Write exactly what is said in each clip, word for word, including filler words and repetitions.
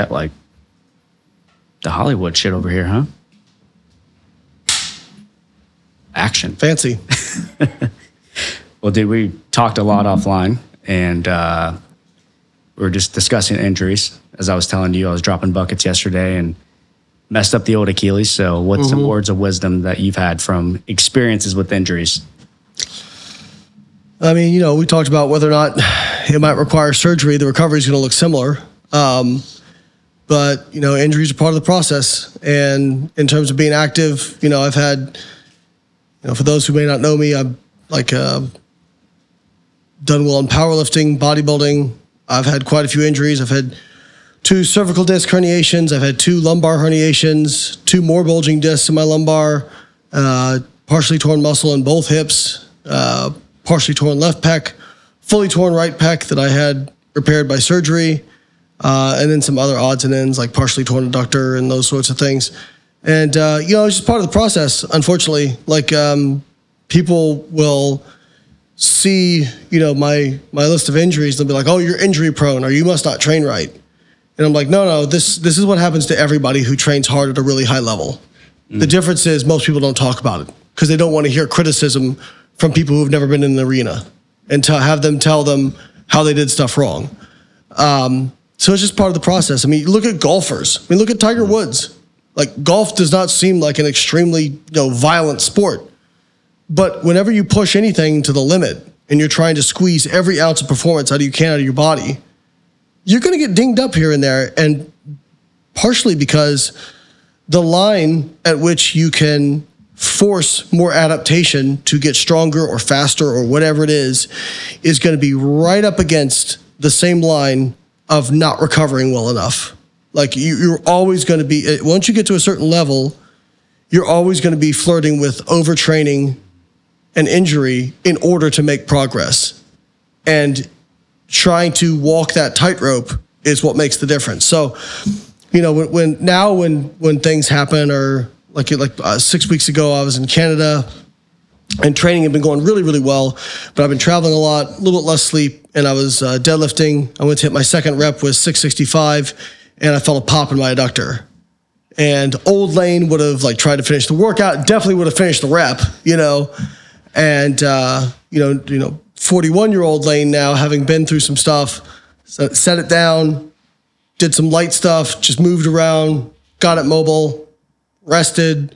Got like the Hollywood shit over here, huh? Action. Fancy. Well, dude, we talked a lot mm-hmm. offline, and uh, we were just discussing injuries. As I was telling you, I was dropping buckets yesterday and messed up the old Achilles. So what's mm-hmm. some words of wisdom that you've had from experiences with injuries? I mean, you know, we talked about whether or not it might require surgery. The recovery is going to look similar. Um, but, you know, injuries are part of the process. And in terms of being active, you know, I've had, you know, for those who may not know me, I've like uh, done well in powerlifting, bodybuilding. I've had quite a few injuries. I've had two cervical disc herniations. I've had two lumbar herniations, two more bulging discs in my lumbar, uh, partially torn muscle in both hips, uh, partially torn left pec, fully torn right pec that I had repaired by surgery, uh, and then some other odds and ends like partially torn adductor and those sorts of things. And, uh, you know, it's just part of the process, unfortunately. Like, um, people will see, you know, my, my list of injuries. They'll be like, oh, you're injury prone, or you must not train right. And I'm like, no, no, this this is what happens to everybody who trains hard at a really high level. Mm. The difference is most people don't talk about it because they don't want to hear criticism from people who have never been in the arena and to have them tell them how they did stuff wrong. Um, so it's just part of the process. I mean, look at golfers. I mean, look at Tiger Woods. Like, golf does not seem like an extremely, you know, violent sport. But whenever you push anything to the limit and you're trying to squeeze every ounce of performance out of you can out of your body, you're going to get dinged up here and there, and partially because the line at which you can force more adaptation to get stronger or faster or whatever it is is going to be right up against the same line of not recovering well enough. Like, you, you're always going to be, once you get to a certain level, you're always going to be flirting with overtraining and injury in order to make progress. And trying to walk that tightrope is what makes the difference. So, you know, when, when now when when things happen, or like like uh, six weeks ago, I was in Canada, and training had been going really really well, but I've been traveling a lot, a little bit less sleep, and I was uh, deadlifting. I went to hit my second rep with six sixty-five, and I felt a pop in my adductor. And old Layne would have like tried to finish the workout, definitely would have finished the rep, you know, and uh, you know you know. forty-one-year-old Layne now, having been through some stuff, set it down, did some light stuff, just moved around, got it mobile, rested,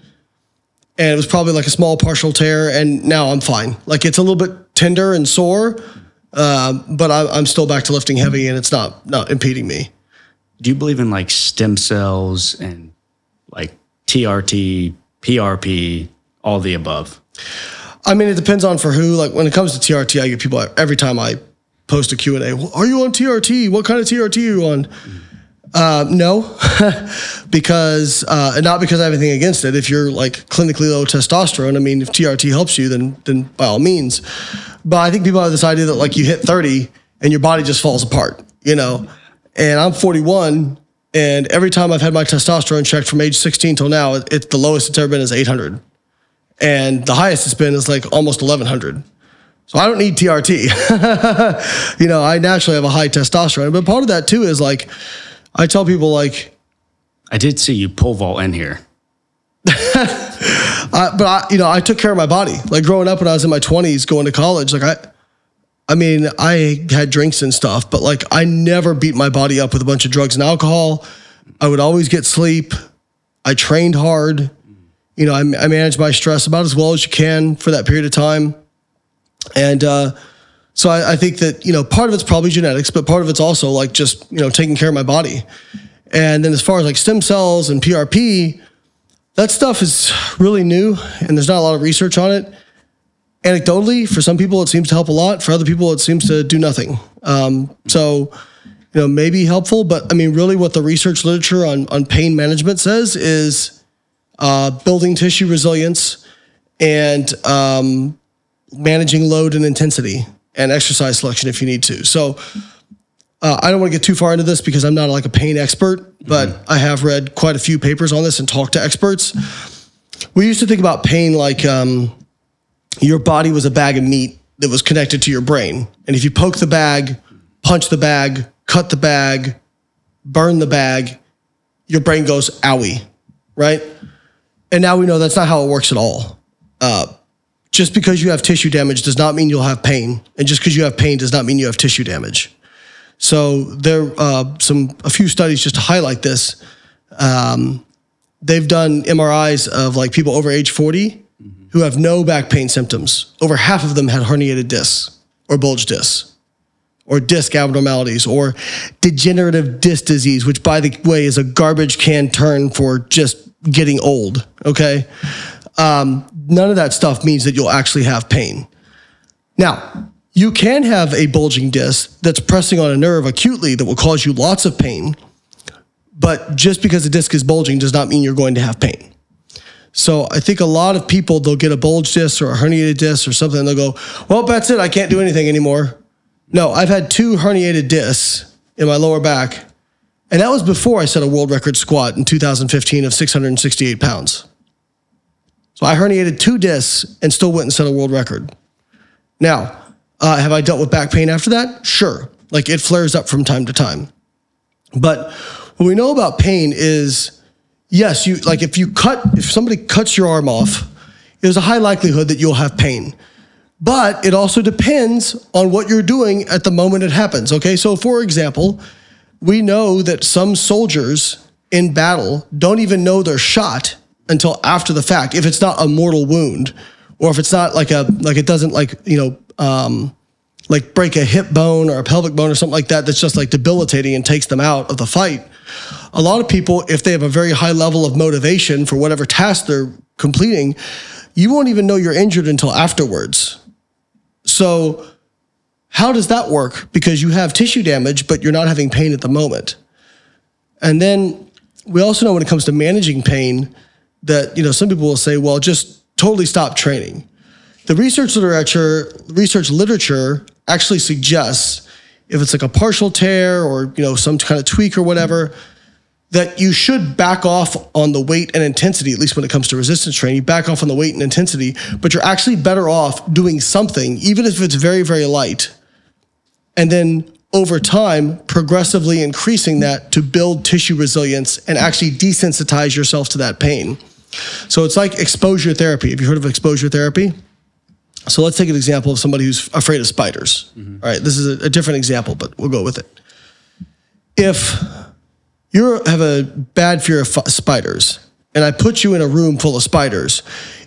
and it was probably like a small partial tear, and now I'm fine. Like, it's a little bit tender and sore, um, but I, I'm still back to lifting heavy, and it's not not impeding me. Do you believe in, like, stem cells and, like, T R T, P R P, all the above? I mean, it depends on for who. Like, when it comes to T R T, I get people every time I post a Q and A, well, are you on T R T? What kind of T R T are you on? Mm. Uh, no, because, uh, and not because I have anything against it. If you're like clinically low testosterone, I mean, if T R T helps you, then, then by all means. But I think people have this idea that like you hit thirty and your body just falls apart, you know? And I'm forty-one, and every time I've had my testosterone checked from age sixteen till now, it's the lowest it's ever been is eight hundred. And the highest it's been is like almost eleven hundred. So I don't need T R T. You know, I naturally have a high testosterone. But part of that too is like, I tell people like... I did see you pole vault in here. I, but, I, you know, I took care of my body. Like, growing up when I was in my twenties, going to college, like I... I mean, I had drinks and stuff, but like I never beat my body up with a bunch of drugs and alcohol. I would always get sleep. I trained hard. You know, I, I manage my stress about as well as you can for that period of time. And uh, so I, I think that, you know, part of it's probably genetics, but part of it's also like just, you know, taking care of my body. And then as far as like stem cells and P R P, that stuff is really new and there's not a lot of research on it. Anecdotally, for some people, it seems to help a lot. For other people, it seems to do nothing. Um, so, you know, maybe helpful, but I mean, really what the research literature on, on pain management says is... Uh, building tissue resilience, and um, managing load and intensity and exercise selection if you need to. So uh, I don't want to get too far into this because I'm not like a pain expert, but mm-hmm. I have read quite a few papers on this and talked to experts. We used to think about pain like um, your body was a bag of meat that was connected to your brain. And if you poke the bag, punch the bag, cut the bag, burn the bag, your brain goes, owie, right? And now we know that's not how it works at all. Uh, just because you have tissue damage does not mean you'll have pain. And just because you have pain does not mean you have tissue damage. So there are uh, some a few studies just to highlight this. Um, they've done M R Is of like people over age forty mm-hmm. who have no back pain symptoms. Over half of them had herniated discs or bulge discs, or disc abnormalities, or degenerative disc disease, which, by the way, is a garbage can term for just getting old, okay? Um, none of that stuff means that you'll actually have pain. Now, you can have a bulging disc that's pressing on a nerve acutely that will cause you lots of pain, but just because the disc is bulging does not mean you're going to have pain. So I think a lot of people, they'll get a bulge disc or a herniated disc or something, and they'll go, well, that's it, I can't do anything anymore. No, I've had two herniated discs in my lower back, and that was before I set a world record squat in two thousand fifteen of six hundred sixty-eight pounds. So I herniated two discs and still went and set a world record. Now, uh, have I dealt with back pain after that? Sure. Like, it flares up from time to time. But what we know about pain is, yes, you like if you cut, if somebody cuts your arm off, there's a high likelihood that you'll have pain. But it also depends on what you're doing at the moment it happens, okay? So for example, we know that some soldiers in battle don't even know they're shot until after the fact, if it's not a mortal wound, or if it's not like a, like it doesn't like, you know, um, like break a hip bone or a pelvic bone or something like that that's just like debilitating and takes them out of the fight. A lot of people, if they have a very high level of motivation for whatever task they're completing, you won't even know you're injured until afterwards. So how does that work? Because you have tissue damage, but you're not having pain at the moment. And then we also know when it comes to managing pain that, you know, some people will say, well, just totally stop training. The research literature, research literature actually suggests if it's like a partial tear or, you know, some kind of tweak or whatever, that you should back off on the weight and intensity, at least when it comes to resistance training. You back off on the weight and intensity, but you're actually better off doing something, even if it's very, very light. And then over time, progressively increasing that to build tissue resilience and actually desensitize yourself to that pain. So it's like exposure therapy. Have you heard of exposure therapy? So let's take an example of somebody who's afraid of spiders. Mm-hmm. All right, this is a, a different example, but we'll go with it. If you have a bad fear of f- spiders, and I put you in a room full of spiders,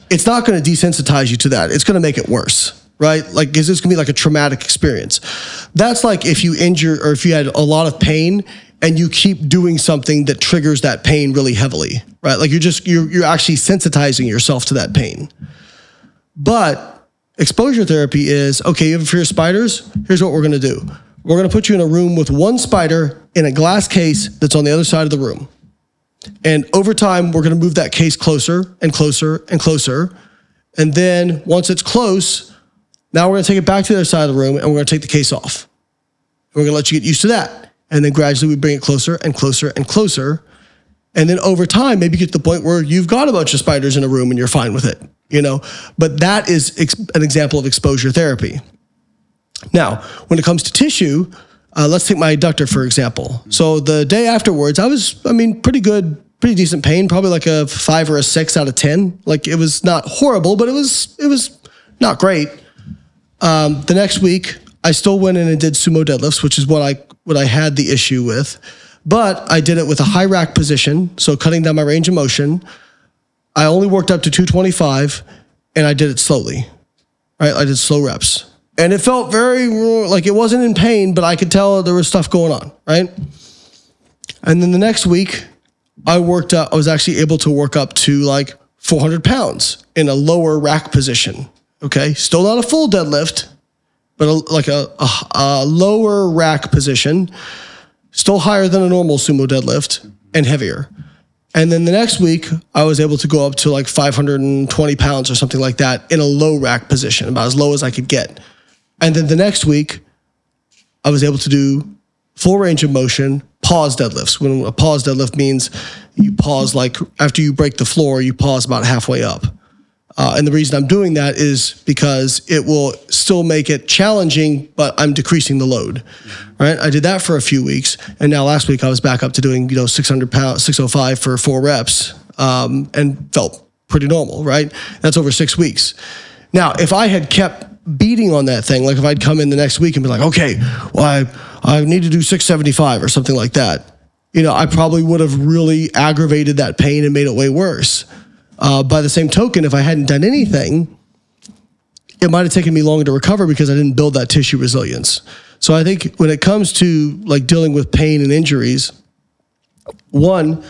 it's not going to desensitize you to that. It's going to make it worse, right? Like, because it's going to be like a traumatic experience. That's like if you injure or if you had a lot of pain and you keep doing something that triggers that pain really heavily, right? Like you're just, you're, you're actually sensitizing yourself to that pain. But exposure therapy is, okay, you have a fear of spiders? Here's what we're going to do. We're going to put you in a room with one spider in a glass case that's on the other side of the room. And over time, we're going to move that case closer and closer and closer. And then once it's close, now we're going to take it back to the other side of the room and we're going to take the case off. We're going to let you get used to that. And then gradually we bring it closer and closer and closer. And then over time, maybe get to the point where you've got a bunch of spiders in a room and you're fine with it, you know? But that is ex- an example of exposure therapy. Now, when it comes to tissue, uh, let's take my adductor, for example. So the day afterwards, I was, I mean, pretty good, pretty decent pain, probably like a five or a six out of ten. Like it was not horrible, but it was it was not great. Um, the next week, I still went in and did sumo deadlifts, which is what I what I had the issue with. But I did it with a high rack position, so cutting down my range of motion. I only worked up to two twenty-five, and I did it slowly. Right, I did slow reps. And it felt very, like it wasn't in pain, but I could tell there was stuff going on, right? And then the next week, I worked up, I was actually able to work up to like four hundred pounds in a lower rack position, okay? Still not a full deadlift, but a, like a, a, a lower rack position, still higher than a normal sumo deadlift and heavier. And then the next week, I was able to go up to like five hundred twenty pounds or something like that in a low rack position, about as low as I could get. And then the next week, I was able to do full range of motion, pause deadlifts. When a pause deadlift means you pause, like after you break the floor, you pause about halfway up. Uh, and the reason I'm doing that is because it will still make it challenging, but I'm decreasing the load, right? I did that for a few weeks. And now last week I was back up to doing, you know, six hundred pounds, six oh five for four reps, um, and felt pretty normal, right? That's over six weeks. Now, if I had kept beating on that thing, like if I'd come in the next week and be like, okay, well, I, I need to do six seventy-five or something like that, you know, I probably would have really aggravated that pain and made it way worse. Uh, by the same token, if I hadn't done anything, it might have taken me longer to recover because I didn't build that tissue resilience. So I think when it comes to like dealing with pain and injuries, one,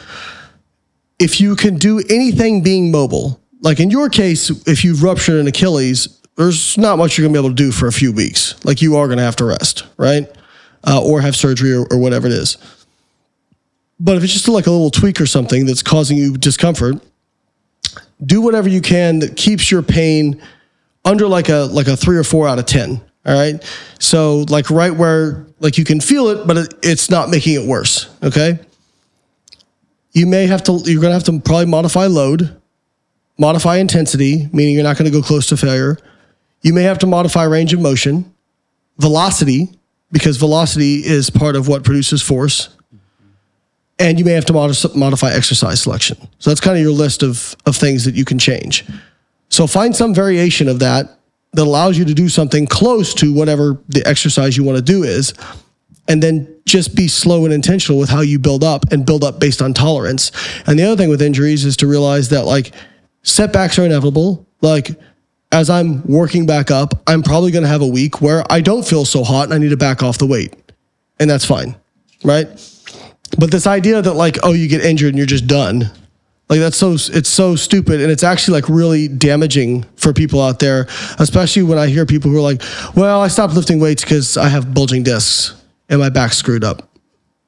if you can do anything being mobile, like in your case, if you've ruptured an Achilles, there's not much you're going to be able to do for a few weeks. Like you are going to have to rest, right? Uh, or have surgery or, or whatever it is. But if it's just like a little tweak or something that's causing you discomfort, do whatever you can that keeps your pain under like a like a three or four out of ten. All right. So like right where like you can feel it, but it, it's not making it worse. Okay. You may have to you're gonna have to probably modify load, modify intensity, meaning you're not gonna go close to failure. You may have to modify range of motion, velocity, because velocity is part of what produces force. And you may have to mod- modify exercise selection. So that's kind of your list of, of things that you can change. So find some variation of that that allows you to do something close to whatever the exercise you want to do is, and then just be slow and intentional with how you build up and build up based on tolerance. And the other thing with injuries is to realize that like setbacks are inevitable. Like as I'm working back up, I'm probably going to have a week where I don't feel so hot and I need to back off the weight. And that's fine, right? But this idea that like, oh, you get injured and you're just done. Like that's so, it's so stupid. And it's actually like really damaging for people out there, especially when I hear people who are like, well, I stopped lifting weights because I have bulging discs and my back screwed up.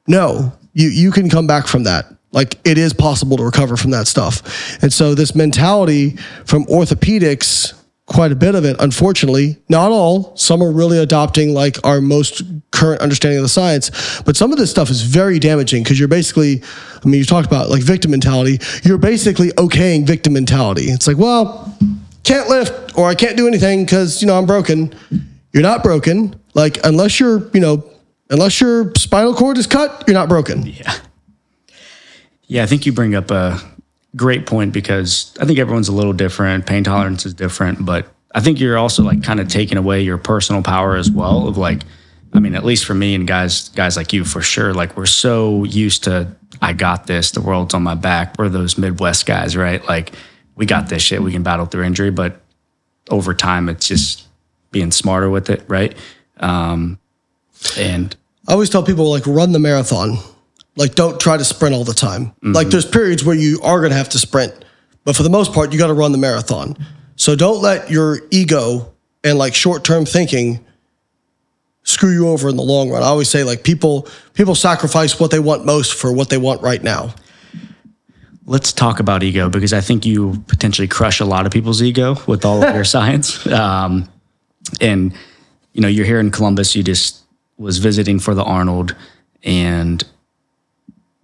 No, you, you can come back from that. Like it is possible to recover from that stuff. And so this mentality from orthopedics, quite a bit of it, unfortunately, not all, some are really adopting like our most current understanding of the science, but some of this stuff is very damaging because you're basically, I mean, you talked about like victim mentality, you're basically okaying victim mentality. It's like, well, can't lift or I can't do anything because, you know, I'm broken. You're not broken. Like unless you're, you know, unless your spinal cord is cut, you're not broken. Yeah. Yeah. I think you bring up a great point because I think everyone's a little different. Pain tolerance is different, but I think you're also like kind of taking away your personal power as well of like, I mean, at least for me and guys, guys like you for sure, like we're so used to, I got this, the world's on my back. We're those Midwest guys, right? Like we got this shit, we can battle through injury, but over time it's just being smarter with it. Right. Um, and I always tell people like run the marathon. Like, don't try to sprint all the time. Mm-hmm. Like, there's periods where you are going to have to sprint. But for the most part, you got to run the marathon. So don't let your ego and, like, short-term thinking screw you over in the long run. I always say, like, people people sacrifice what they want most for what they want right now. Let's talk about ego because I think you potentially crush a lot of people's ego with all of your science. Um, and, you know, you're here in Columbus. You just was visiting for the Arnold and...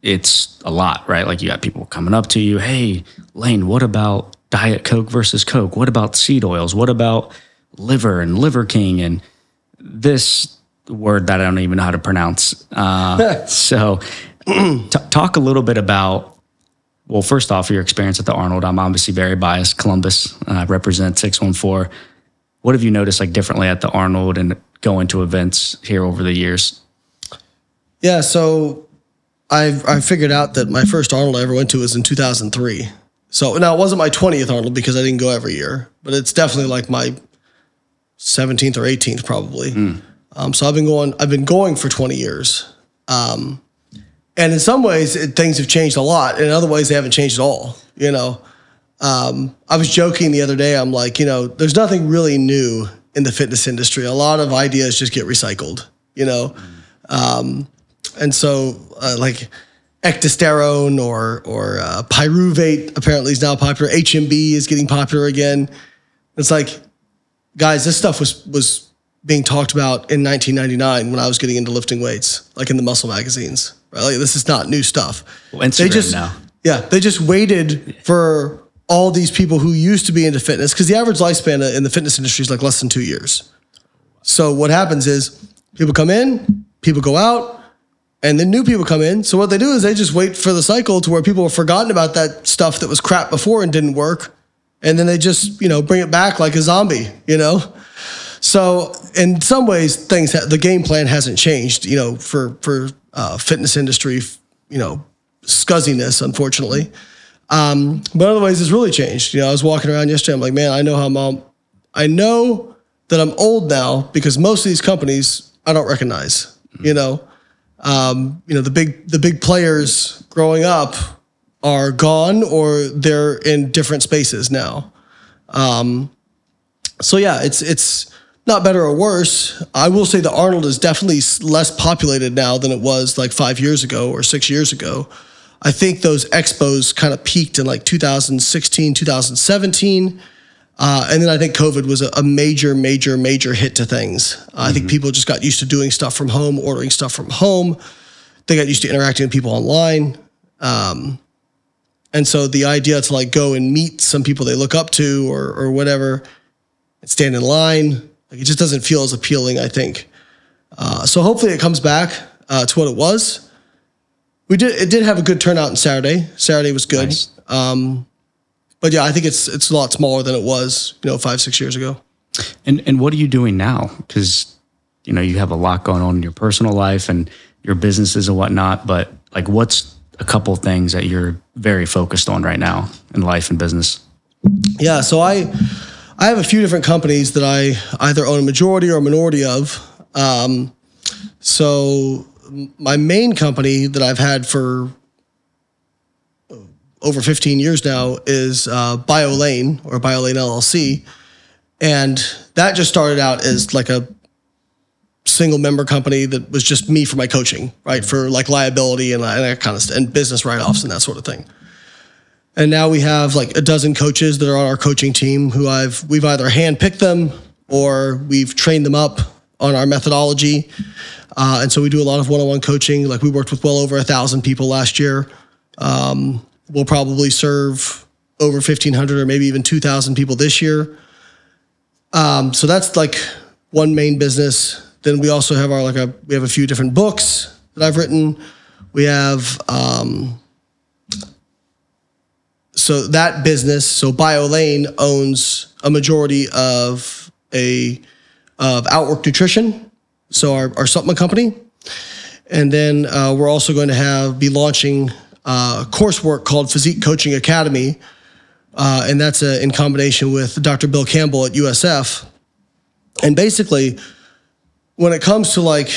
It's a lot, right? Like you got people coming up to you. Hey, Layne, what about Diet Coke versus Coke? What about seed oils? What about liver and Liver King? And this word that I don't even know how to pronounce. Uh, so t- talk a little bit about, well, first off, your experience at the Arnold. I'm obviously very biased. Columbus, uh, represent six one four. What have you noticed like differently at the Arnold and going to events here over the years? Yeah, so... I've, I figured out that my first Arnold I ever went to was in two thousand three. So now it wasn't my twentieth Arnold because I didn't go every year, but it's definitely like my seventeenth or eighteenth probably. Mm. Um, so I've been going, I've been going for twenty years. Um, and in some ways it, things have changed a lot. And in other ways they haven't changed at all. You know, um, I was joking the other day. I'm like, you know, there's nothing really new in the fitness industry. A lot of ideas just get recycled, you know? Um, And so, uh, like, ectosterone or or uh, pyruvate apparently is now popular. H M B is getting popular again. It's like, guys, this stuff was was being talked about in nineteen ninety-nine when I was getting into lifting weights, like in the muscle magazines. Right? Like, this is not new stuff. Well, Instagram they just, now. Yeah, they just waited for all these people who used to be into fitness, because the average lifespan in the fitness industry is like less than two years. So what happens is people come in, people go out, and then new people come in. So what they do is they just wait for the cycle to where people have forgotten about that stuff that was crap before and didn't work. And then they just, you know, bring it back like a zombie, you know? So in some ways, things ha- the game plan hasn't changed, you know, for, for uh, fitness industry, you know, scuzziness, unfortunately. Um, but otherwise, it's really changed. You know, I was walking around yesterday. I'm like, man, I know how mom, I know that I'm old now because most of these companies I don't recognize. Mm-hmm. You know, um, you know the big the big players growing up are gone or they're in different spaces now. Um, so yeah, it's it's not better or worse. I will say the Arnold is definitely less populated now than it was like five years ago or six years ago. I think those expos kind of peaked in like two thousand sixteen, two thousand seventeen. Uh, and then I think COVID was a, a major, major, major hit to things. Uh, mm-hmm. I think people just got used to doing stuff from home, ordering stuff from home. They got used to interacting with people online. Um, and so the idea to like go and meet some people they look up to or, or whatever and stand in line, like it just doesn't feel as appealing, I think. Uh, so hopefully it comes back uh, to what it was. We did. It did have a good turnout on Saturday. Saturday was good, nice. um, but yeah, I think it's it's a lot smaller than it was, you know, five six years ago. And and what are you doing now? Because you know you have a lot going on in your personal life and your businesses and whatnot. But like, what's a couple things that you're very focused on right now in life and business? Yeah, so I I have a few different companies that I either own a majority or a minority of. Um, so. My main company that I've had for over fifteen years now is uh, BioLayne or BioLayne L L C. And that just started out as like a single member company that was just me for my coaching, right? For like liability and, and that kind of stuff, and business write-offs and that sort of thing. And now we have like a dozen coaches that are on our coaching team who I've, we've either handpicked them or we've trained them up on our methodology. Uh, and so we do a lot of one-on-one coaching. Like we worked with well over a thousand people last year. Um, we'll probably serve over fifteen hundred or maybe even two thousand people this year. Um, so that's like one main business. Then we also have our, like a, we have a few different books that I've written. We have, um, so that business, so BioLayne owns a majority of a, of Outwork Nutrition, so our, our supplement company. And then uh, we're also going to have be launching uh, coursework called Physique Coaching Academy, uh, and that's a, in combination with Doctor Bill Campbell at U S F. And basically, when it comes to like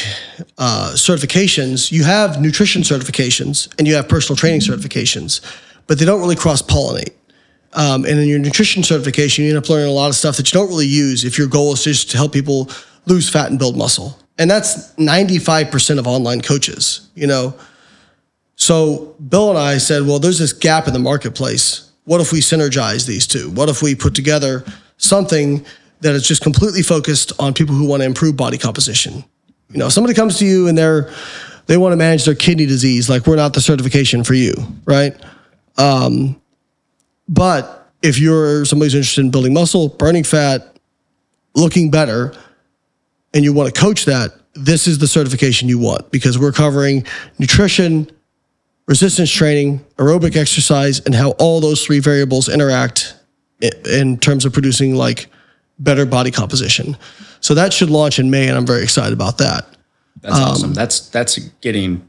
uh, certifications, you have nutrition certifications and you have personal training certifications, but they don't really cross-pollinate. Um, and in your nutrition certification, you end up learning a lot of stuff that you don't really use if your goal is just to help people lose fat and build muscle. And that's ninety-five percent of online coaches, you know. So Bill and I said, well, there's this gap in the marketplace. What if we synergize these two? What if we put together something that is just completely focused on people who want to improve body composition? You know, somebody comes to you and they're, they want to manage their kidney disease. Like, we're not the certification for you, right? Um, but if you're somebody who's interested in building muscle, burning fat, looking better, and you want to coach that, this is the certification you want, because we're covering nutrition, resistance training, aerobic exercise, and how all those three variables interact in terms of producing like better body composition. So that should launch in May, and I'm very excited about that. That's um, awesome. That's that's getting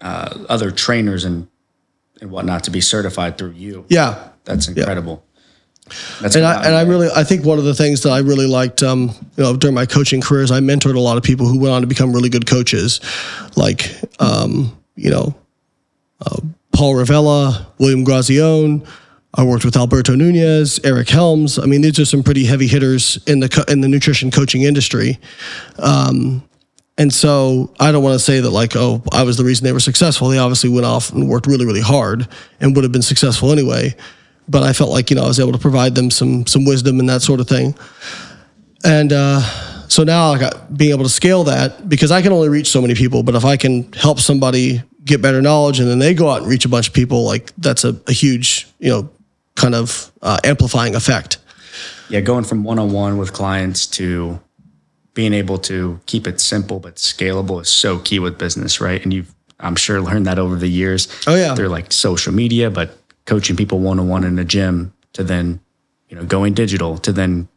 uh, other trainers and and whatnot to be certified through you. Yeah, that's incredible. Yeah. That's and I, and I really, I think one of the things that I really liked, um, you know, during my coaching career is I mentored a lot of people who went on to become really good coaches, like, um, you know, uh, Paul Ravella, William Graziano. I worked with Alberto Nunez, Eric Helms. I mean, these are some pretty heavy hitters in the co- in the nutrition coaching industry. Um, and so I don't want to say that like, oh, I was the reason they were successful. They obviously went off and worked really, really hard and would have been successful anyway. But I felt like, you know, I was able to provide them some some wisdom and that sort of thing. And uh, so now I got being able to scale that, because I can only reach so many people. But if I can help somebody get better knowledge and then they go out and reach a bunch of people, like that's a, a huge, you know, kind of uh, amplifying effect. Yeah, going from one-on-one with clients to being able to keep it simple but scalable is so key with business, right? And you've, I'm sure, learned that over the years. Oh, yeah. Through like social media, but coaching people one-on-one in the gym to then, you know, going digital to then,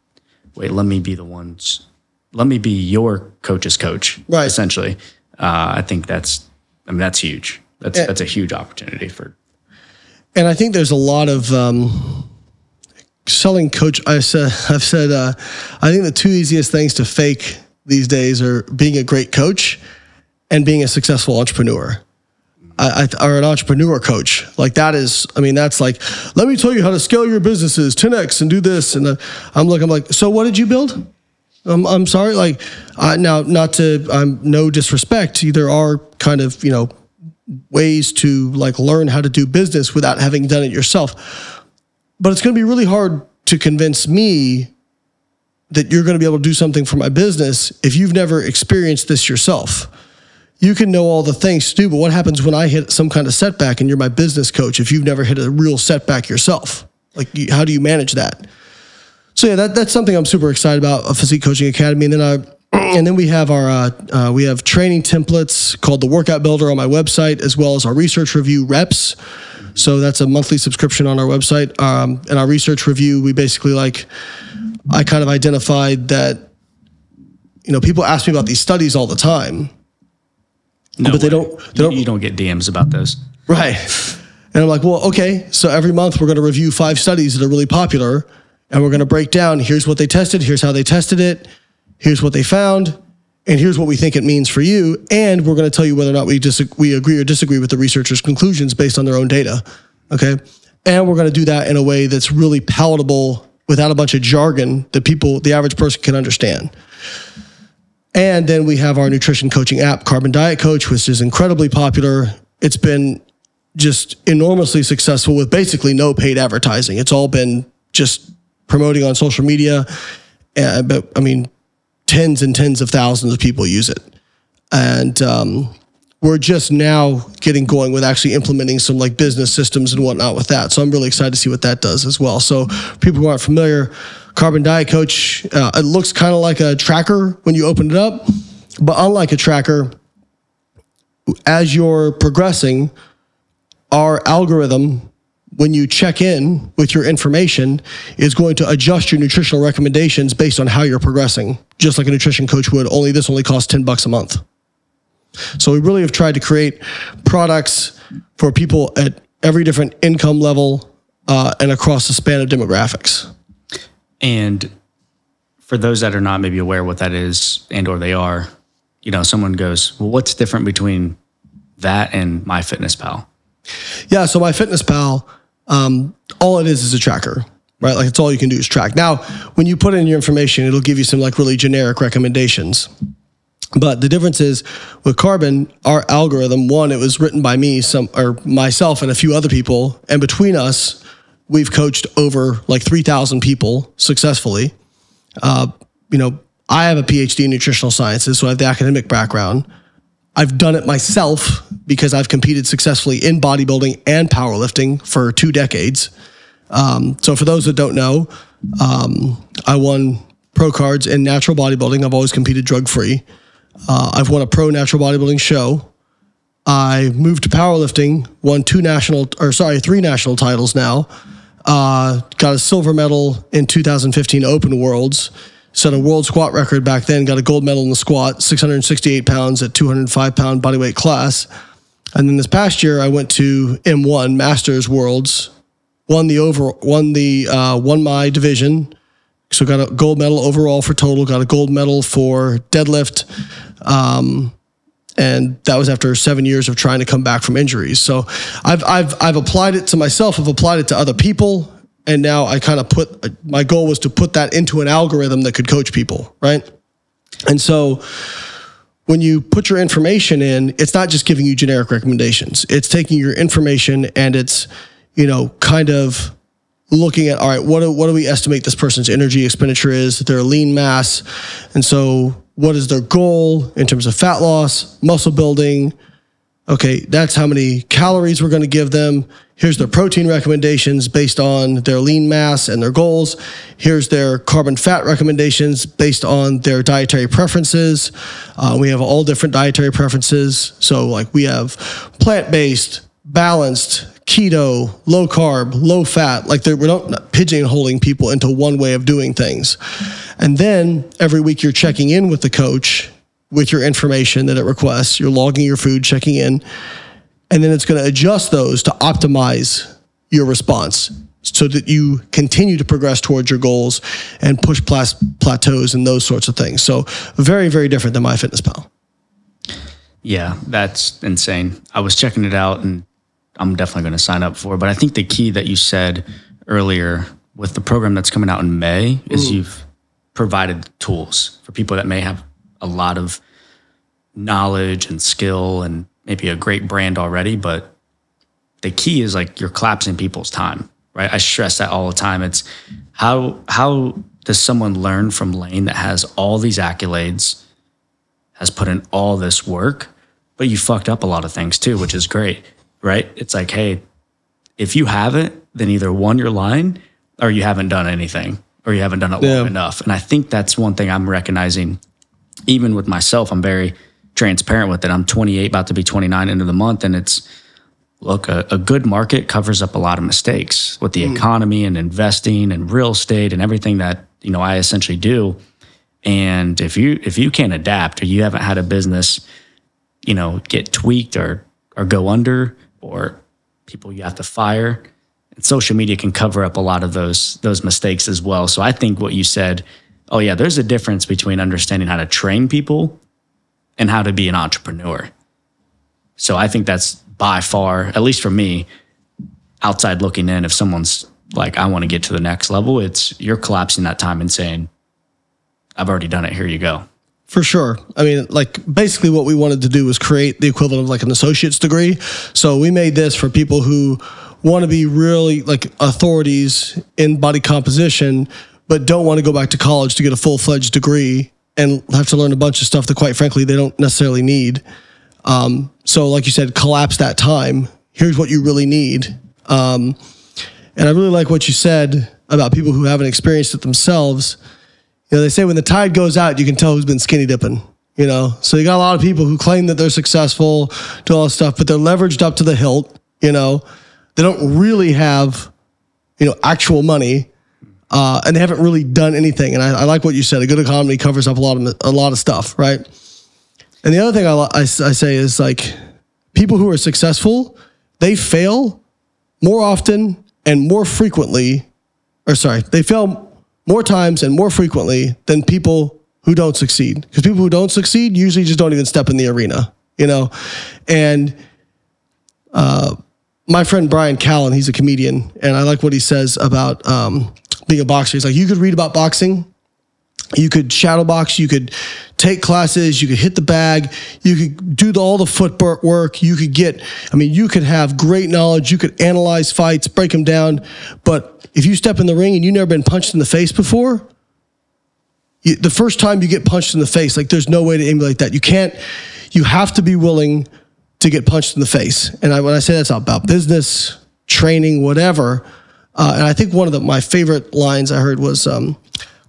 wait, let me be the ones, let me be your coach's coach, right? Essentially. Uh, I think that's, I mean, that's huge. That's, and, that's a huge opportunity for. And I think there's a lot of... Um, Selling coach, I said, I've said, uh, I think the two easiest things to fake these days are being a great coach and being a successful entrepreneur, I, I, or an entrepreneur coach. Like that is, I mean, that's like, let me tell you how to scale your businesses, ten X, and do this. And uh, I'm like, I'm like, so what did you build? I'm, I'm sorry, like uh, now, not to, I'm no disrespect. There are kind of, you know, ways to like learn how to do business without having done it yourself. But it's going to be really hard to convince me that you're going to be able to do something for my business if you've never experienced this yourself. You can know all the things to do, but what happens when I hit some kind of setback and you're my business coach if you've never hit a real setback yourself? Like, you, how do you manage that? So yeah, that, that's something I'm super excited about, a Physique Coaching Academy. And then I... And then we have our uh, uh, we have training templates called the Workout Builder on my website, as well as our research review reps. So that's a monthly subscription on our website. Um, and our research review, we basically like I kind of identified that, you know, people ask me about these studies all the time, no but they don't, they don't. You don't get D Ms about those, right? And I'm like, well, okay. So every month we're going to review five studies that are really popular, and we're going to break down. Here's what they tested. Here's how they tested it. Here's what they found, and here's what we think it means for you, and we're going to tell you whether or not we dis- we agree or disagree with the researchers' conclusions based on their own data, okay? And we're going to do that in a way that's really palatable without a bunch of jargon that people, the average person, can understand. And then we have our nutrition coaching app, Carbon Diet Coach, which is incredibly popular. It's been just enormously successful with basically no paid advertising. It's all been just promoting on social media, uh, but I mean... tens and tens of thousands of people use it. And um, we're just now getting going with actually implementing some like business systems and whatnot with that. So I'm really excited to see what that does as well. So people who aren't familiar, Carbon Diet Coach, uh, it looks kind of like a tracker when you open it up, but unlike a tracker, as you're progressing, our algorithm, when you check in with your information, is going to adjust your nutritional recommendations based on how you're progressing, just like a nutrition coach would, only this only costs ten bucks a month. So we really have tried to create products for people at every different income level uh, and across the span of demographics. And for those that are not maybe aware what that is, and or they are, you know, someone goes, well, what's different between that and MyFitnessPal? Yeah, so MyFitnessPal, um, all it is is a tracker, right? Like, it's all you can do is track. Now, when you put in your information, it'll give you some like really generic recommendations. But the difference is with Carbon, our algorithm, one, it was written by me, some or myself and a few other people. And between us, we've coached over like three thousand people successfully. Uh, you know, I have a P H D in nutritional sciences, so I have the academic background. I've done it myself because I've competed successfully in bodybuilding and powerlifting for two decades. Um, so for those that don't know, um, I won pro cards in natural bodybuilding. I've always competed drug-free. Uh, I've won a pro natural bodybuilding show. I moved to powerlifting, won two national, or sorry, three national titles now. Uh, got a silver medal in two thousand fifteen Open Worlds. Set a world squat record back then, got a gold medal in the squat, six hundred sixty-eight pounds at two hundred five pound bodyweight class. And then this past year, I went to M one, Masters Worlds, won the over, won the uh, won my division. So got a gold medal overall for total, got a gold medal for deadlift. Um, and that was after seven years of trying to come back from injuries. So I've I've I've applied it to myself, I've applied it to other people. And now I kind of put, my goal was to put that into an algorithm that could coach people, right? And so when you put your information in, it's not just giving you generic recommendations. It's taking your information and it's, you know, kind of looking at, all right, what do, what do we estimate this person's energy expenditure is, their lean mass? And so what is their goal in terms of fat loss, muscle building, okay, that's how many calories we're going to give them. Here's their protein recommendations based on their lean mass and their goals. Here's their carbon fat recommendations based on their dietary preferences. Uh, we have all different dietary preferences. So like we have plant-based, balanced, keto, low carb, low fat. Like we're not, not pigeonholing people into one way of doing things. And then every week you're checking in with the coach with your information that it requests. You're logging your food, checking in, and then it's going to adjust those to optimize your response so that you continue to progress towards your goals and push plateaus and those sorts of things. So very, very different than MyFitnessPal. Yeah, that's insane. I was checking it out and I'm definitely going to sign up for it. But I think the key that you said earlier with the program that's coming out in May is Ooh. You've provided tools for people that may have a lot of knowledge and skill and maybe a great brand already, but the key is like you're collapsing people's time, right? I stress that all the time. It's how how does someone learn from Layne that has all these accolades, has put in all this work, but you fucked up a lot of things too, which is great, right? It's like, hey, if you haven't, then either one, you're lying, or you haven't done anything, or you haven't done it yeah. long enough. And I think that's one thing I'm recognizing. Even with myself, I'm very transparent with it. I'm twenty-eight, about to be twenty-nine end of the month. And it's, look, a, a good market covers up a lot of mistakes with the mm. economy and investing and real estate and everything that, you know, I essentially do. And if you if you can't adapt, or you haven't had a business, you know, get tweaked or or go under, or people you have to fire, and social media can cover up a lot of those those mistakes as well. So I think what you said, oh yeah, there's a difference between understanding how to train people and how to be an entrepreneur. So I think that's by far, at least for me, outside looking in, if someone's like, I want to get to the next level, it's you're collapsing that time and saying, I've already done it, here you go. For sure. I mean, like basically what we wanted to do was create the equivalent of like an associate's degree. So we made this for people who want to be really like authorities in body composition, but don't want to go back to college to get a full-fledged degree and have to learn a bunch of stuff that, quite frankly, they don't necessarily need. Um, so like you said, collapse that time. Here's what you really need. Um, and I really like what you said about people who haven't experienced it themselves. You know, they say when the tide goes out, you can tell who's been skinny dipping. You know, so you got a lot of people who claim that they're successful, do all this stuff, but they're leveraged up to the hilt. You know, they don't really have, you know, actual money. Uh, and they haven't really done anything. And I, I like what you said. A good economy covers up a lot of a lot of stuff, right? And the other thing I, I, I say is like people who are successful, they fail more often and more frequently, or sorry, they fail more times and more frequently than people who don't succeed. Because people who don't succeed usually just don't even step in the arena, you know? And uh, my friend Brian Callen, he's a comedian, and I like what he says about... Um, being a boxer, he's like, you could read about boxing, you could shadow box, you could take classes, you could hit the bag, you could do all the footwork work, you could get, I mean, you could have great knowledge, you could analyze fights, break them down, but if you step in the ring and you've never been punched in the face before, you, the first time you get punched in the face, like there's no way to emulate that. You can't, you have to be willing to get punched in the face. And I, when I say that's about business, training, whatever, Uh, and I think one of the, my favorite lines I heard was, um,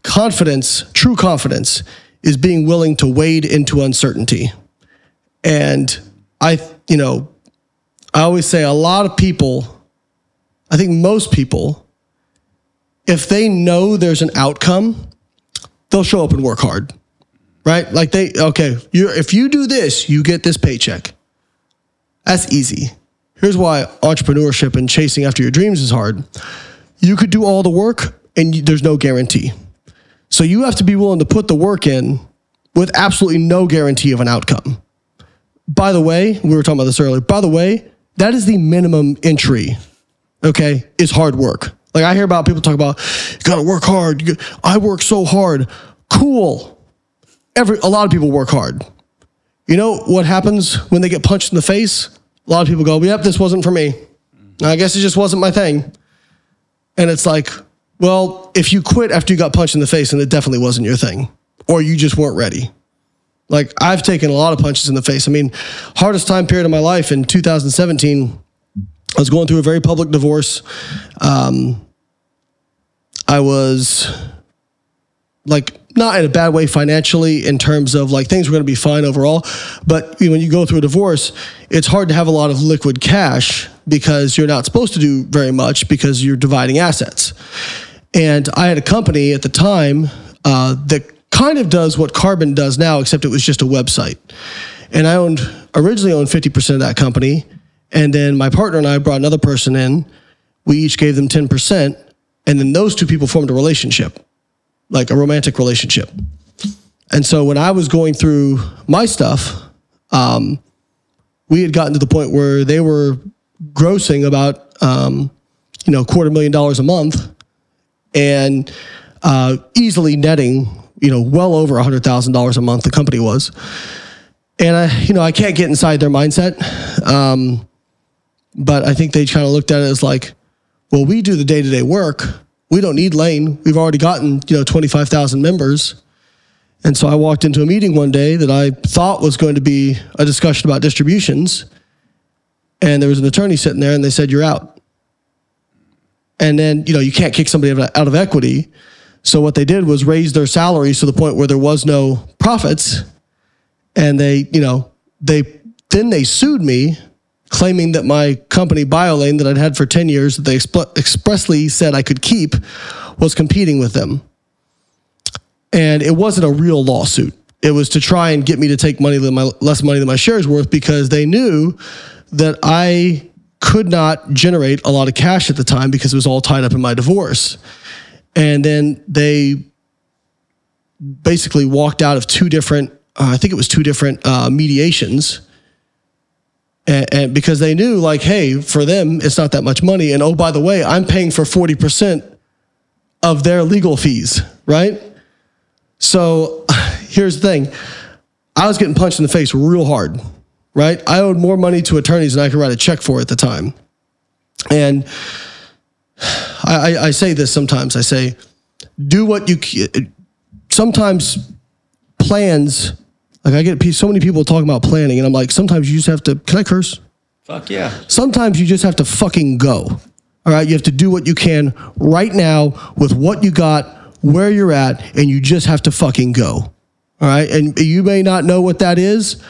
confidence, true confidence, is being willing to wade into uncertainty. And I, you know, I always say a lot of people, I think most people, if they know there's an outcome, they'll show up and work hard, right? Like they, okay, you're, if you do this, you get this paycheck. That's easy. Here's why entrepreneurship and chasing after your dreams is hard. You could do all the work and you, there's no guarantee. So you have to be willing to put the work in with absolutely no guarantee of an outcome. By the way, we were talking about this earlier. By the way, that is the minimum entry, okay, is hard work. Like I hear about people talk about, you gotta work hard. You gotta, I work so hard. Cool. Every, a lot of people work hard. You know what happens when they get punched in the face? A lot of people go, yep, this wasn't for me. I guess it just wasn't my thing. And it's like, well, if you quit after you got punched in the face, then it definitely wasn't your thing, or you just weren't ready. Like, I've taken a lot of punches in the face. I mean, hardest time period of my life in two thousand seventeen, I was going through a very public divorce. Um, I was, like, not in a bad way financially in terms of, like, things were going to be fine overall. But when you go through a divorce, it's hard to have a lot of liquid cash because you're not supposed to do very much because you're dividing assets. And I had a company at the time uh, that kind of does what Carbon does now, except it was just a website. And I owned originally owned fifty percent of that company. And then my partner and I brought another person in. We each gave them ten percent. And then those two people formed a relationship, like a romantic relationship. And so when I was going through my stuff, um, we had gotten to the point where they were grossing about, um, you know, quarter million dollars a month and uh, easily netting, you know, well over one hundred thousand dollars a month the company was. And, I, you know, I can't get inside their mindset. Um, but I think they kind of looked at it as like, well, we do the day-to-day work. We don't need Layne. We've already gotten, you know, twenty-five thousand members. And so I walked into a meeting one day that I thought was going to be a discussion about distributions. And there was an attorney sitting there and they said, you're out. And then, you know, you can't kick somebody out of equity. So what they did was raise their salaries to the point where there was no profits. And they, you know, they, then they sued me, claiming that my company, BioLayne, that I'd had for ten years, that they exp- expressly said I could keep, was competing with them. And it wasn't a real lawsuit. It was to try and get me to take money than my, less money than my shares worth, because they knew that I could not generate a lot of cash at the time because it was all tied up in my divorce. And then they basically walked out of two different, uh, I think it was two different uh, mediations. And, and because they knew, like, hey, for them, it's not that much money. And oh, by the way, I'm paying for forty percent of their legal fees, right? So here's the thing. I was getting punched in the face real hard, right? I owed more money to attorneys than I could write a check for at the time. And I, I, I say this sometimes. I say, do what you... Sometimes plans... Like, I get so many people talking about planning, and I'm like, sometimes you just have to, can I curse? Fuck yeah. Sometimes you just have to fucking go, all right? You have to do what you can right now with what you got, where you're at, and you just have to fucking go, all right? And you may not know what that is,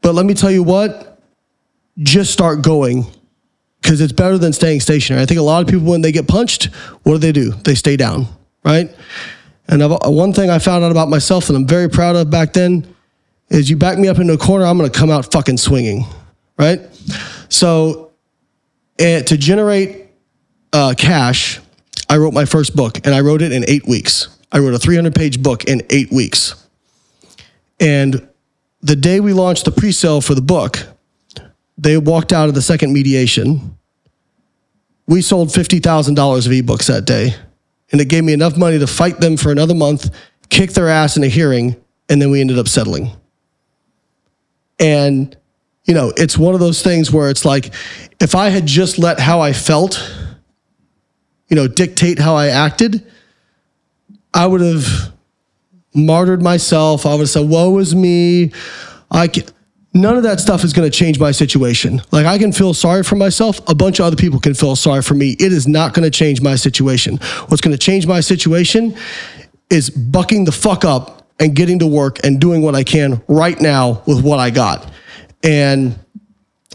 but let me tell you what, just start going, because it's better than staying stationary. I think a lot of people, when they get punched, what do they do? They stay down, right? And I've, one thing I found out about myself that I'm very proud of back then is you back me up into a corner, I'm going to come out fucking swinging, right? So uh, to generate uh, cash, I wrote my first book, and I wrote it in eight weeks. I wrote a three hundred page book in eight weeks. And the day we launched the pre-sale for the book, they walked out of the second mediation. We sold fifty thousand dollars of ebooks that day, and it gave me enough money to fight them for another month, kick their ass in a hearing, and then we ended up settling. And, you know, it's one of those things where it's like, if I had just let how I felt, you know, dictate how I acted, I would have martyred myself. I would have said, woe is me. I can, none of that stuff is going to change my situation. Like, I can feel sorry for myself. A bunch of other people can feel sorry for me. It is not going to change my situation. What's going to change my situation is bucking the fuck up and getting to work and doing what I can right now with what I got. And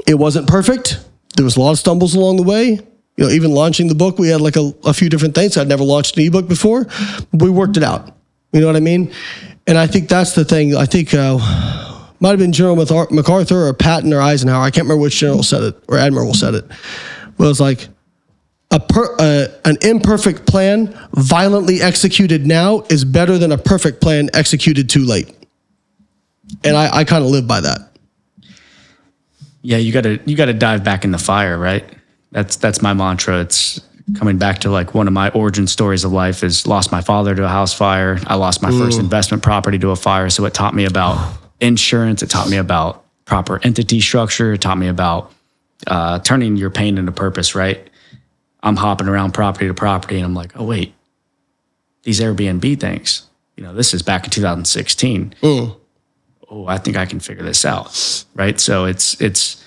it wasn't perfect. There was a lot of stumbles along the way. You know, even launching the book, we had like a, a few different things. I'd never launched an ebook before. We worked it out. You know what I mean? And I think that's the thing. I think uh, might have been General MacArthur or Patton or Eisenhower. I can't remember which general said it or admiral said it. But it was like, A per, uh, an imperfect plan violently executed now is better than a perfect plan executed too late. And I, I kind of live by that. Yeah, you gotta you gotta dive back in the fire, right? That's that's my mantra. It's coming back to, like, one of my origin stories of life is lost my father to a house fire. I lost my mm. first investment property to a fire. So it taught me about insurance. It taught me about proper entity structure. It taught me about uh, turning your pain into purpose, right? I'm hopping around property to property, and I'm like, oh, wait, these Airbnb things, you know, this is back in two thousand sixteen. Mm. oh, I think I can figure this out, right? So it's it's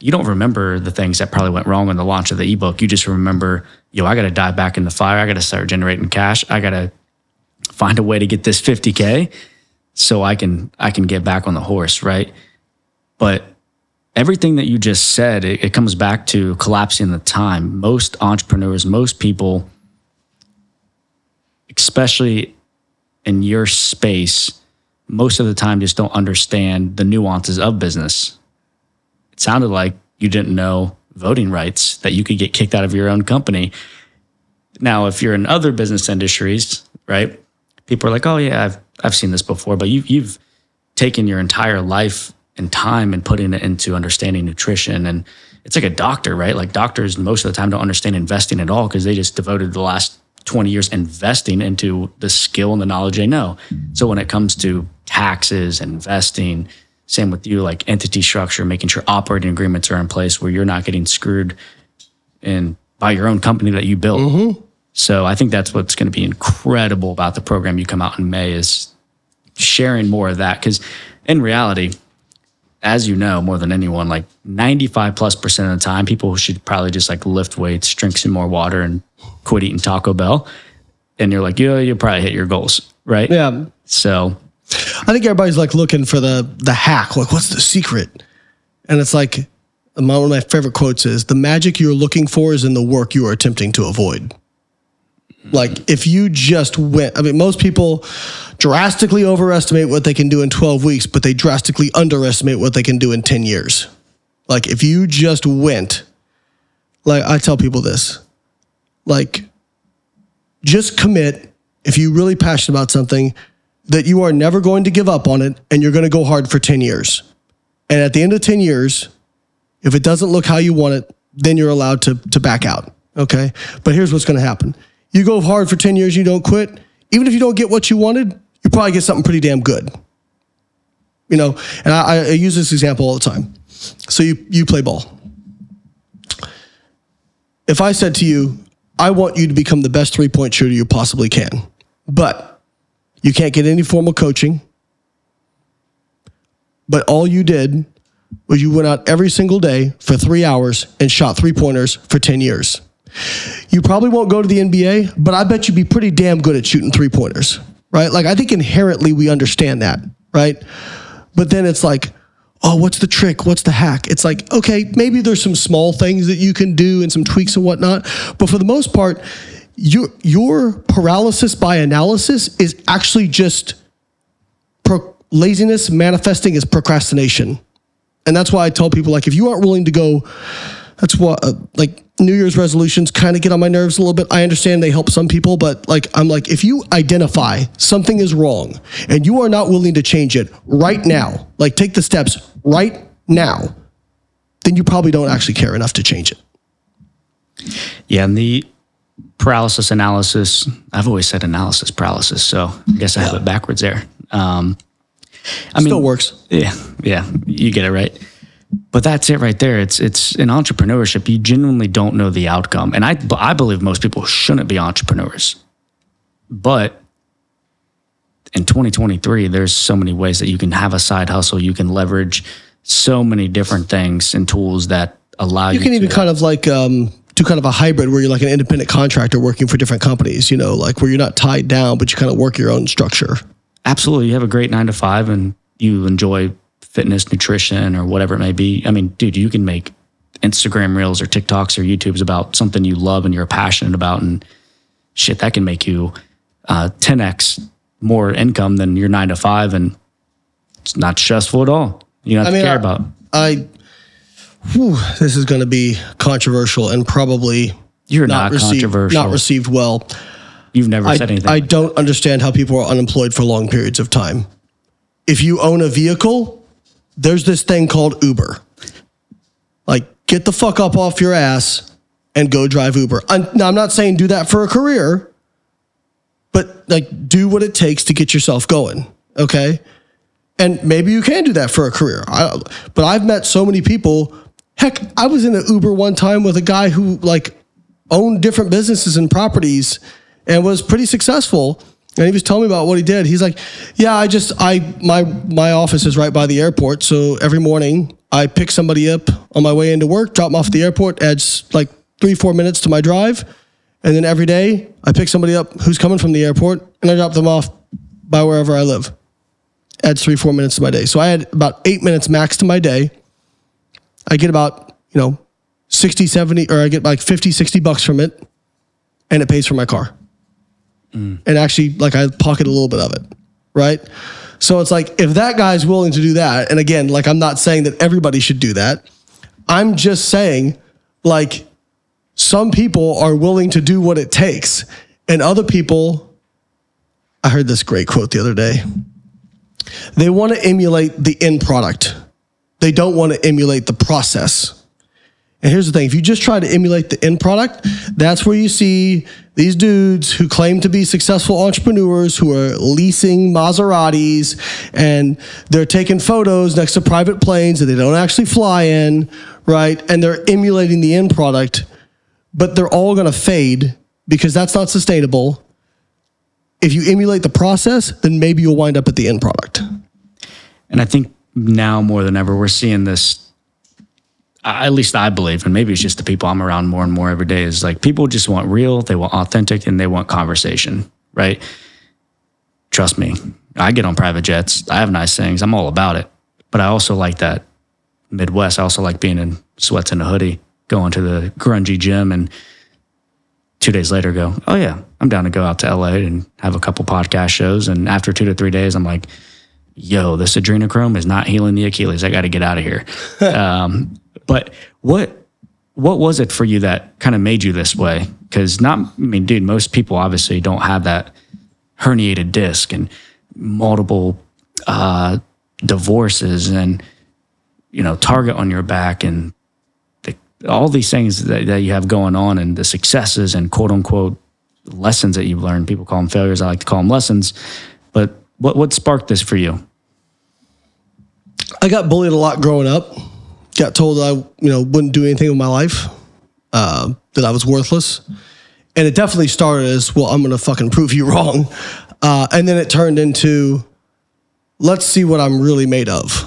you don't remember the things that probably went wrong in the launch of the ebook. You just remember, yo, I got to dive back in the fire. I got to start generating cash. I got to find a way to get this fifty K so I can I can get back on the horse, right? But everything that you just said, it, it comes back to collapsing the time. Most entrepreneurs, most people, especially in your space, most of the time just don't understand the nuances of business. It sounded like you didn't know voting rights, that you could get kicked out of your own company. Now, if you're in other business industries, right, people are like, oh, yeah, I've I've seen this before. But you, you've taken your entire life and time and putting it into understanding nutrition. And it's like a doctor, right? Like doctors most of the time don't understand investing at all because they just devoted the last twenty years investing into the skill and the knowledge they know. So when it comes to taxes, investing, same with you, like entity structure, making sure operating agreements are in place where you're not getting screwed and by your own company that you built. Mm-hmm. So I think that's what's going to be incredible about the program you come out in May is sharing more of that. Because in reality, as you know, more than anyone, like ninety-five plus percent of the time, people should probably just like lift weights, drink some more water, and quit eating Taco Bell. And you're like, yeah, you'll probably hit your goals, right? Yeah. So I think everybody's like looking for the the hack, like what's the secret? And it's like, one of my favorite quotes is, the magic you're looking for is in the work you are attempting to avoid. Like if you just went, I mean, most people drastically overestimate what they can do in twelve weeks, but they drastically underestimate what they can do in ten years. Like if you just went, like I tell people this, like just commit. If you're really passionate about something, that you are never going to give up on it and you're going to go hard for ten years. And at the end of ten years, if it doesn't look how you want it, then you're allowed to, to back out. Okay. But here's what's going to happen. You go hard for ten years, you don't quit. Even if you don't get what you wanted, you probably get something pretty damn good. You know, and I, I use this example all the time. So you, you play ball. If I said to you, I want you to become the best three-point shooter you possibly can, but you can't get any formal coaching, but all you did was you went out every single day for three hours and shot three-pointers for ten years. You probably won't go to the N B A, but I bet you'd be pretty damn good at shooting three-pointers, right? Like, I think inherently we understand that, right? But then it's like, oh, what's the trick? What's the hack? It's like, okay, maybe there's some small things that you can do and some tweaks and whatnot. But for the most part, your, your paralysis by analysis is actually just pro- laziness manifesting as procrastination. And that's why I tell people, like, if you aren't willing to go... That's what, uh, like, New Year's resolutions kind of get on my nerves a little bit. I understand they help some people, but, like, I'm like, if you identify something is wrong and you are not willing to change it right now, like, take the steps right now, then you probably don't actually care enough to change it. Yeah, and the paralysis analysis, I've always said analysis paralysis, so I guess I have yeah. it backwards there. Um, I Still mean, works. Yeah, yeah, you get it right. But that's it right there. It's it's in entrepreneurship, you genuinely don't know the outcome. And I, I believe most people shouldn't be entrepreneurs. But in twenty twenty-three, there's so many ways that you can have a side hustle. You can leverage so many different things and tools that allow you to... You can even kind of like um, do kind of a hybrid where you're like an independent contractor working for different companies, you know, like where you're not tied down, but you kind of work your own structure. Absolutely. You have a great nine to five and you enjoy... fitness, nutrition, or whatever it may be. I mean, dude, you can make Instagram reels or TikToks or YouTubes about something you love and you're passionate about, and shit, that can make you uh, ten x more income than your nine to five, and it's not stressful at all. You don't have I mean, to care I, about. I. Whew, this is going to be controversial and probably you're not, not received, controversial. Not received well. You've never I, said anything. I like don't that. understand how people are unemployed for long periods of time. If you own a vehicle. There's this thing called Uber. Like, get the fuck up off your ass and go drive Uber. I'm, now, I'm not saying do that for a career, but like, do what it takes to get yourself going, okay? And maybe you can do that for a career. I, but I've met so many people. Heck, I was in an Uber one time with a guy who like owned different businesses and properties and was pretty successful. And he was telling me about what he did. He's like, yeah, I just, I my my office is right by the airport. So every morning I pick somebody up on my way into work, drop them off at the airport, adds like three, four minutes to my drive. And then every day I pick somebody up who's coming from the airport and I drop them off by wherever I live. Adds three, four minutes to my day. So I had about eight minutes max to my day. I get about, you know, sixty, seventy, or I get like fifty, sixty bucks from it, and it pays for my car. Mm. And actually, like, I pocket a little bit of it, right? So it's like, if that guy's willing to do that, and again, like, I'm not saying that everybody should do that. I'm just saying, like, some people are willing to do what it takes, and other people, I heard this great quote the other day. They want to emulate the end product. They don't want to emulate the process. And here's the thing. If you just try to emulate the end product, that's where you see these dudes who claim to be successful entrepreneurs who are leasing Maseratis and they're taking photos next to private planes that they don't actually fly in, right? And they're emulating the end product, but they're all going to fade because that's not sustainable. If you emulate the process, then maybe you'll wind up at the end product. And I think now more than ever, we're seeing this. At least I believe, and maybe it's just the people I'm around more and more every day, is like people just want real, they want authentic, and they want conversation, right? Trust me, I get on private jets. I have nice things. I'm all about it. But I also like that Midwest. I also like being in sweats and a hoodie, going to the grungy gym, and two days later go, oh yeah, I'm down to go out to L A and have a couple podcast shows. And after two to three days, I'm like, yo, this adrenochrome is not healing the Achilles. I got to get out of here. um, But what what was it for you that kind of made you this way? Because not, I mean, dude, most people obviously don't have that herniated disc and multiple uh, divorces and, you know, target on your back and the, all these things that, that you have going on and the successes and quote unquote lessons that you've learned. People call them failures. I like to call them lessons. But what what sparked this for you? I got bullied a lot growing up. Got told I, you know, wouldn't do anything with my life, uh, that I was worthless, and it definitely started as, well, I'm gonna fucking prove you wrong, uh, and then it turned into, let's see what I'm really made of,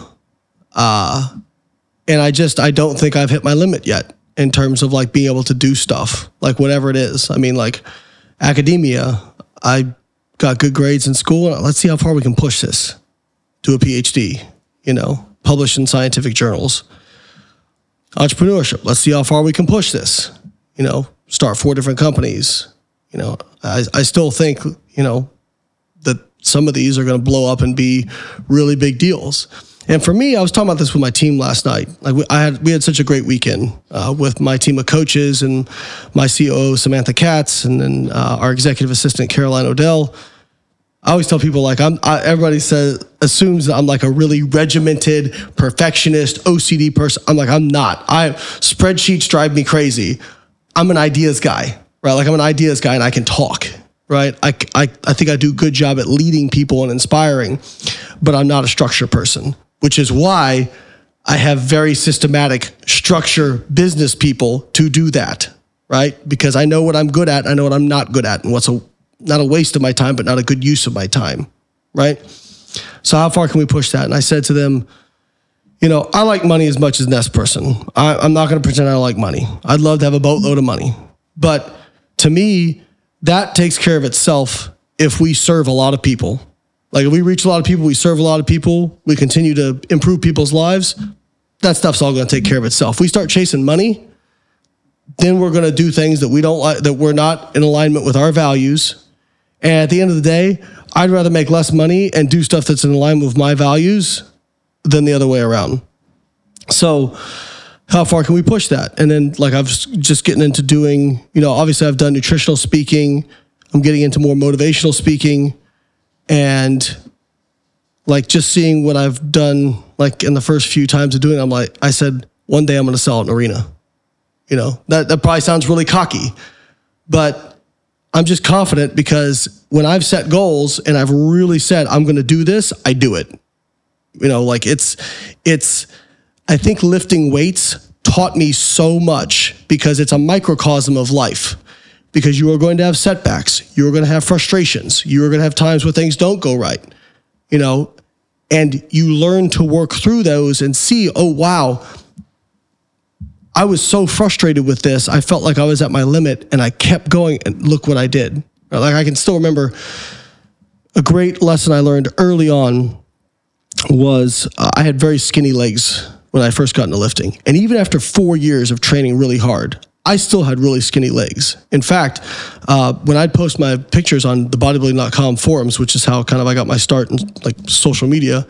uh, and I just I don't think I've hit my limit yet in terms of like being able to do stuff like whatever it is. I mean, like academia, I got good grades in school. Let's see how far we can push this. Do a P H D, you know, publish in scientific journals. Entrepreneurship. Let's see how far we can push this. You know, start four different companies. You know, I, I still think, you know, that some of these are going to blow up and be really big deals. And for me, I was talking about this with my team last night. Like we, I had, we had such a great weekend uh, with my team of coaches and my C O O, Samantha Katz, and then uh, our executive assistant, Caroline O'Dell. I always tell people, like, I'm. I, everybody says assumes that I'm like a really regimented, perfectionist, O C D person. I'm like, I'm not. I Spreadsheets drive me crazy. I'm an ideas guy, right? Like, I'm an ideas guy, and I can talk, right? I, I, I think I do a good job at leading people and inspiring, but I'm not a structure person, which is why I have very systematic structure business people to do that, right? Because I know what I'm good at, I know what I'm not good at, and what's a not a waste of my time, but not a good use of my time, right? So how far can we push that? And I said to them, you know, I like money as much as the next person. I, I'm not going to pretend I don't like money. I'd love to have a boatload of money. But to me, that takes care of itself if we serve a lot of people. Like if we reach a lot of people, we serve a lot of people, we continue to improve people's lives, that stuff's all going to take care of itself. If we start chasing money, then we're going to do things that we don't like, that we're not in alignment with our values. And at the end of the day, I'd rather make less money and do stuff that's in alignment with my values than the other way around. So how far can we push that? And then, like, I've just getting into doing, you know, obviously I've done nutritional speaking. I'm getting into more motivational speaking and like just seeing what I've done, like in the first few times of doing it, I'm like, I said, one day I'm going to sell an arena. You know, that, that probably sounds really cocky, but I'm just confident because when I've set goals and I've really said, I'm going to do this, I do it. You know, like it's, it's, I think lifting weights taught me so much because it's a microcosm of life. because you are going to have setbacks. You are going to have frustrations. You are going to have times where things don't go right, you know, and you learn to work through those and see, oh, wow, I was so frustrated with this. I felt like I was at my limit and I kept going and look what I did. Like I can still remember a great lesson I learned early on was uh, I had very skinny legs when I first got into lifting. And even after four years of training really hard, I still had really skinny legs. In fact, uh, when I'd post my pictures on the bodybuilding dot com forums, which is how kind of I got my start in like social media.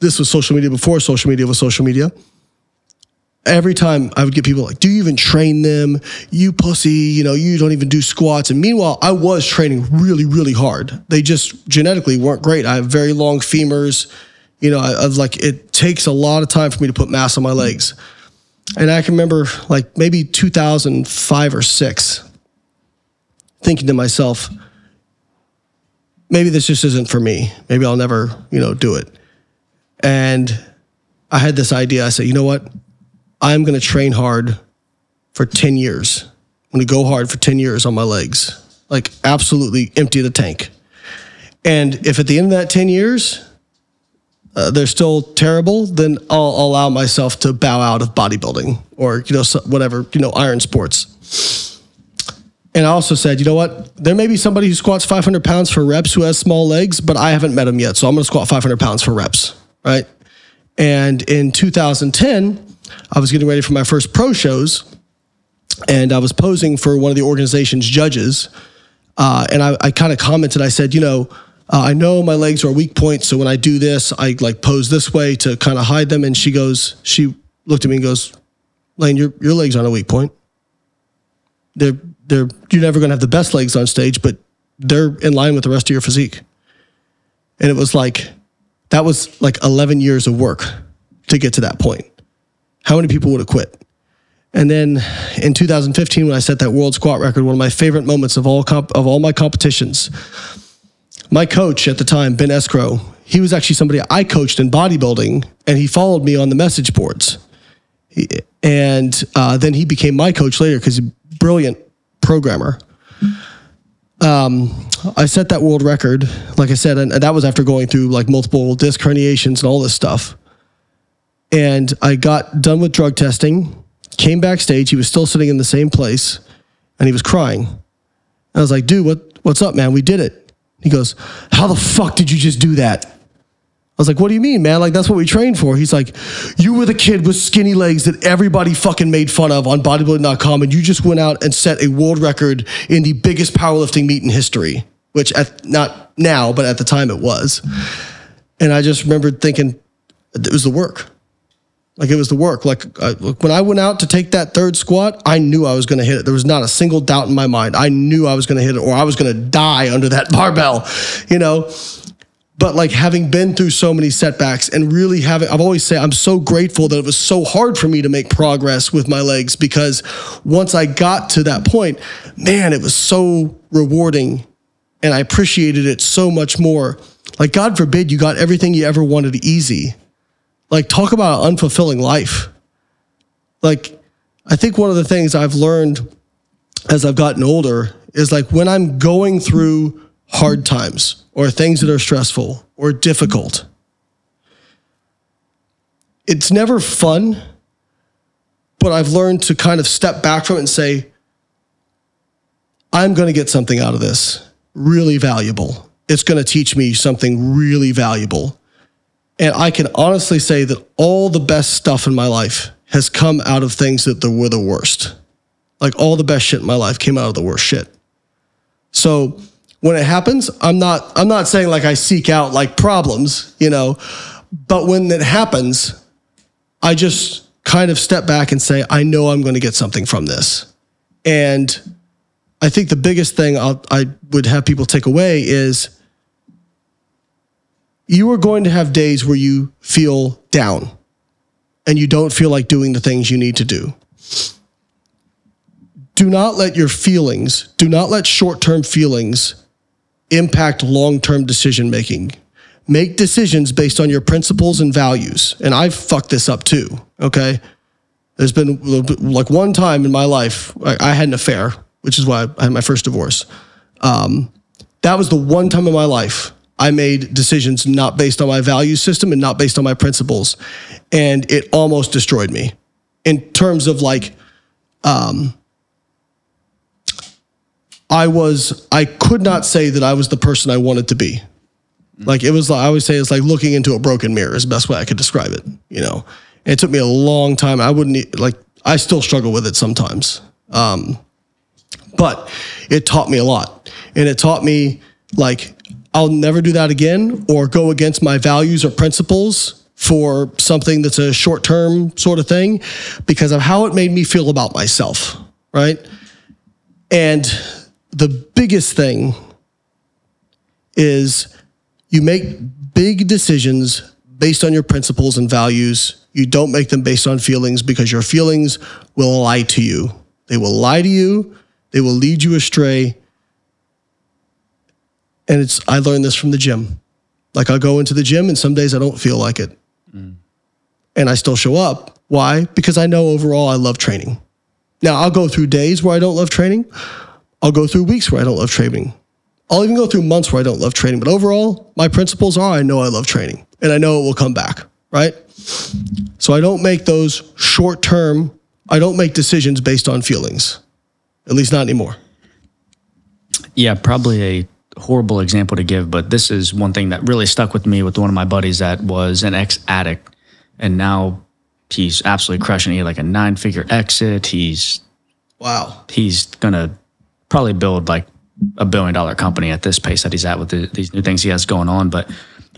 This was social media before social media was social media. Every time I would get people like, do you even train them? You pussy, you know, you don't even do squats. And meanwhile, I was training really, really hard. They just genetically weren't great. I have very long femurs. You know, I, I was like, it takes a lot of time for me to put mass on my legs. And I can remember like maybe two thousand five or six thinking to myself, maybe this just isn't for me. Maybe I'll never, you know, do it. And I had this idea. I said, you know what? I'm going to train hard for ten years. I'm going to go hard for ten years on my legs. Like absolutely empty the tank. And if at the end of that ten years, uh, they're still terrible, then I'll, I'll allow myself to bow out of bodybuilding or, you know, whatever, you know, iron sports. And I also said, you know what? There may be somebody who squats five hundred pounds for reps who has small legs, but I haven't met him yet. So I'm going to squat five hundred pounds for reps, right? And in two thousand ten... I was getting ready for my first pro shows, and I was posing for one of the organization's judges, uh, and I, I kind of commented, I said, you know, uh, I know my legs are a weak point, so when I do this, I like pose this way to kind of hide them, and she goes, she looked at me and goes, Layne, your, your legs aren't a weak point. They're, they're, you're never going to have the best legs on stage, but they're in line with the rest of your physique. And it was like, that was like eleven years of work to get to that point. How many people would have quit? And then in two thousand fifteen, when I set that world squat record, one of my favorite moments of all comp- of all my competitions, my coach at the time, Ben Escrow, he was actually somebody I coached in bodybuilding, and he followed me on the message boards. He, and uh, then he became my coach later because he's a brilliant programmer. Um, I set that world record, like I said, and that was after going through like multiple disc herniations and all this stuff. And I got done with drug testing, came backstage. He was still sitting in the same place, and he was crying. And I was like, dude, what, what's up, man? We did it. He goes, how the fuck did you just do that? I was like, what do you mean, man? Like, that's what we trained for. He's like, you were the kid with skinny legs that everybody fucking made fun of on bodybuilding dot com, and you just went out and set a world record in the biggest powerlifting meet in history, which at, not now, but at the time it was. And I just remembered thinking, it was the work. Like it was the work. Like uh, when I went out to take that third squat, I knew I was going to hit it. There was not a single doubt in my mind. I knew I was going to hit it, or I was going to die under that barbell, you know. But like having been through so many setbacks and really having, I've always said I'm so grateful that it was so hard for me to make progress with my legs, because once I got to that point, man, it was so rewarding, and I appreciated it so much more. Like God forbid you got everything you ever wanted easy. Like, talk about an unfulfilling life. Like, I think one of the things I've learned as I've gotten older is like when I'm going through hard times or things that are stressful or difficult, it's never fun, but I've learned to kind of step back from it and say, I'm going to get something out of this really valuable. It's going to teach me something really valuable. And I can honestly say that all the best stuff in my life has come out of things that were the worst. Like all the best shit in my life came out of the worst shit. So when it happens, I'm not I'm not saying like I seek out like problems, you know, but when it happens, I just kind of step back and say, I know I'm going to get something from this. And I think the biggest thing I'll, I would have people take away is, you are going to have days where you feel down and you don't feel like doing the things you need to do. Do not let your feelings, do not let short-term feelings impact long-term decision-making. Make decisions based on your principles and values. And I've fucked this up too, okay? There's been like one time in my life, I had an affair which is why I had my first divorce. Um, that was the one time in my life I made decisions not based on my value system and not based on my principles. And it almost destroyed me in terms of like, um, I was, I could not say that I was the person I wanted to be. Like it was, I always say it's like looking into a broken mirror is the best way I could describe it. You know, and it took me a long time. I wouldn't like, I still struggle with it sometimes. Um, but it taught me a lot, and it taught me like, I'll never do that again or go against my values or principles for something that's a short-term sort of thing because of how it made me feel about myself, right? And the biggest thing is you make big decisions based on your principles and values. You don't make them based on feelings because your feelings will lie to you. They will lie to you. They will lead you astray. And it's, I learned this from the gym. Like I'll go into the gym and some days I don't feel like it. Mm. And I still show up. Why? Because I know overall I love training. Now I'll go through days where I don't love training. I'll go through weeks where I don't love training. I'll even go through months where I don't love training. But overall, my principles are I know I love training and I know it will come back, right? So I don't make those short-term, I don't make decisions based on feelings, at least not anymore. Yeah, probably a horrible example to give, but this is one thing that really stuck with me with one of my buddies that was an ex-addict, and now he's absolutely crushing it. He had like a nine-figure exit. He's wow. He's gonna probably build like a billion-dollar company at this pace that he's at with the, these new things he has going on. But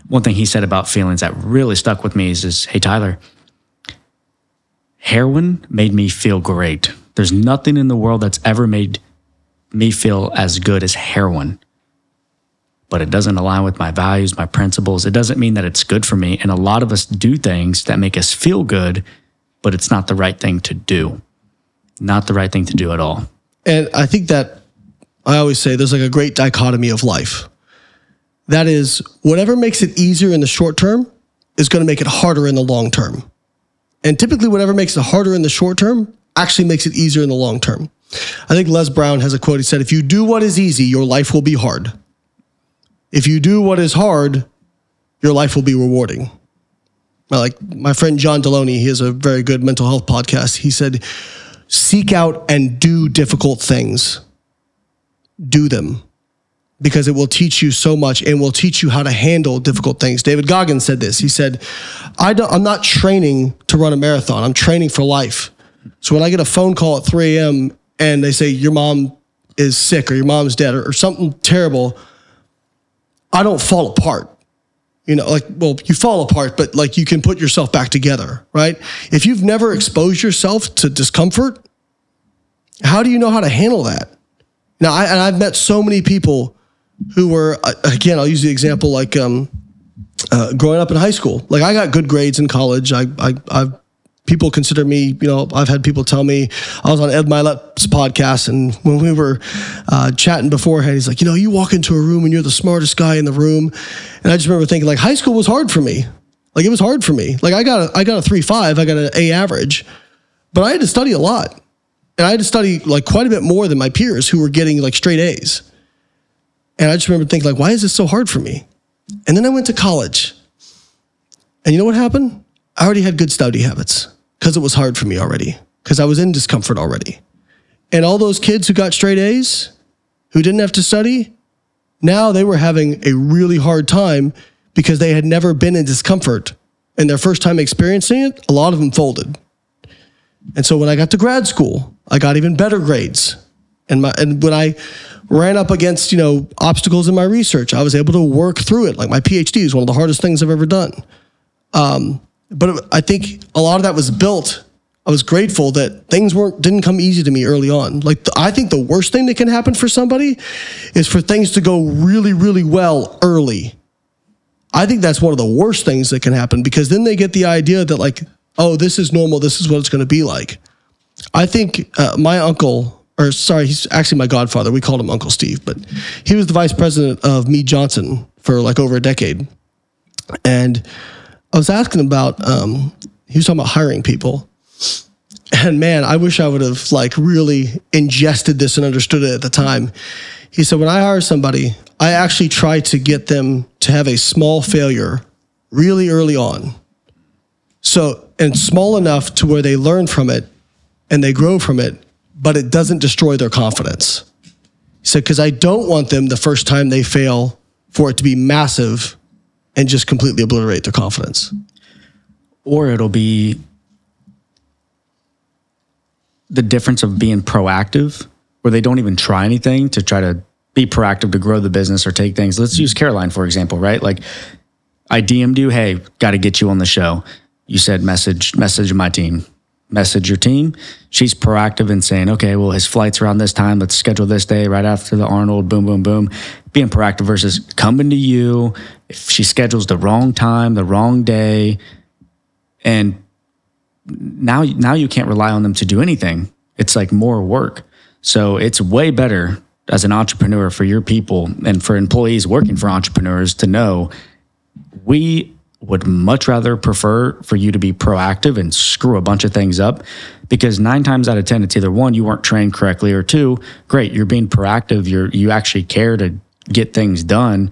one thing he said about feelings that really stuck with me is, is, "Hey Tyler, heroin made me feel great. There's nothing in the world that's ever made me feel as good as heroin. But it doesn't align with my values, my principles. It doesn't mean that it's good for me. And a lot of us do things that make us feel good, but it's not the right thing to do. Not the right thing to do at all." And I think that I always say there's like a great dichotomy of life. That is, whatever makes it easier in the short term is going to make it harder in the long term. And typically whatever makes it harder in the short term actually makes it easier in the long term. I think Les Brown has a quote. He said, "If you do what is easy, your life will be hard. If you do what is hard, your life will be rewarding." Like my friend John Deloney, he has a very good mental health podcast. He said, "Seek out and do difficult things. Do them because it will teach you so much and will teach you how to handle difficult things." David Goggins said this. He said, I don't, I'm not training to run a marathon. I'm training for life. So when I get a phone call at three a.m. and they say, your mom is sick or your mom's dead or, or something terrible, I don't fall apart. You know, like, well, you fall apart, but like you can put yourself back together, right? If you've never exposed yourself to discomfort, how do you know how to handle that? Now, I, and I've met so many people who were, again, I'll use the example, like um, uh, growing up in high school. Like I got good grades in college. I, I, I've, people consider me, you know, I've had people tell me, I was on Ed Milet's podcast, and when we were uh, chatting beforehand, he's like, you know, you walk into a room and you're the smartest guy in the room. And I just remember thinking like, high school was hard for me. Like it was hard for me. Like I got a, I got a three point five, I got an A average, but I had to study a lot. And I had to study like quite a bit more than my peers who were getting like straight A's. And I just remember thinking like, why is this so hard for me? And then I went to college, and you know what happened? I already had good study habits. Because it was hard for me already, because I was in discomfort already. And all those kids who got straight A's, who didn't have to study, now they were having a really hard time because they had never been in discomfort. And their first time experiencing it, a lot of them folded. And so when I got to grad school, I got even better grades. And my and when I ran up against, you know, obstacles in my research, I was able to work through it. Like my P H D is one of the hardest things I've ever done. Um, But I think a lot of that was built. I was grateful that things weren't didn't come easy to me early on. Like the, I think the worst thing that can happen for somebody is for things to go really, really well early. I think that's one of the worst things that can happen because then they get the idea that like, oh, this is normal. This is what it's going to be like. I think uh, my uncle, or sorry, he's actually my godfather. We called him Uncle Steve, but he was the vice president of Mead Johnson for like over a decade. And I was asking about, um, he was talking about hiring people. And man, I wish I would have like really ingested this and understood it at the time. He said, when I hire somebody, I actually try to get them to have a small failure really early on. So, and small enough to where they learn from it and they grow from it, but it doesn't destroy their confidence. He said, because I don't want them the first time they fail for it to be massive and just completely obliterate their confidence. Or it'll be the difference of being proactive, where they don't even try anything to try to be proactive to grow the business or take things. Let's use Caroline, for example, right? Like I D M'd you, hey, got to get you on the show. You said, message, message my team, message your team. She's proactive in saying, okay, well, his flight's around this time. Let's schedule this day right after the Arnold, boom, boom, boom. Being proactive versus coming to you. If she schedules the wrong time, the wrong day, and now, now you can't rely on them to do anything. It's like more work. So it's way better as an entrepreneur for your people and for employees working for entrepreneurs to know we would much rather prefer for you to be proactive and screw a bunch of things up, because nine times out of ten, it's either one, you weren't trained correctly, or two, great, you're being proactive. You're, you actually care to get things done.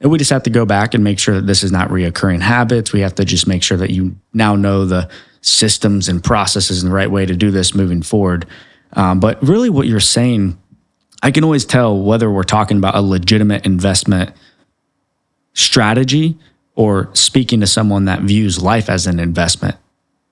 And we just have to go back and make sure that this is not reoccurring habits. We have to just make sure that you now know the systems and processes and the right way to do this moving forward. Um, but really what you're saying, I can always tell whether we're talking about a legitimate investment strategy or speaking to someone that views life as an investment,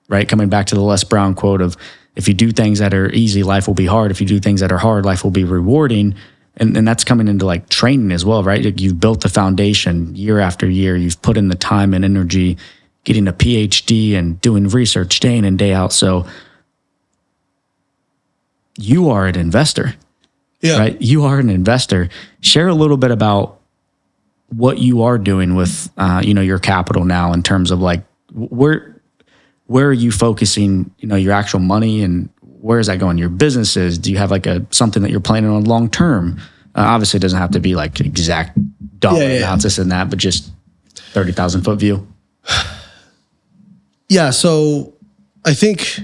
right? Coming back to the Les Brown quote of, if you do things that are easy, life will be hard. If you do things that are hard, life will be rewarding. And, and that's coming into like training as well, right? You've built the foundation year after year. You've put in the time and energy, getting a P H D and doing research day in and day out. So you are an investor, yeah. Right? You are an investor. Share a little bit about what you are doing with, uh, you know, your capital now in terms of like, where, where are you focusing, you know, your actual money and where is that going? Your businesses? Do you have like a, something that you're planning on long-term? Uh, obviously it doesn't have to be like exact dollar yeah, yeah, amounts, yeah. this and that, but just thirty thousand foot view. Yeah. So I think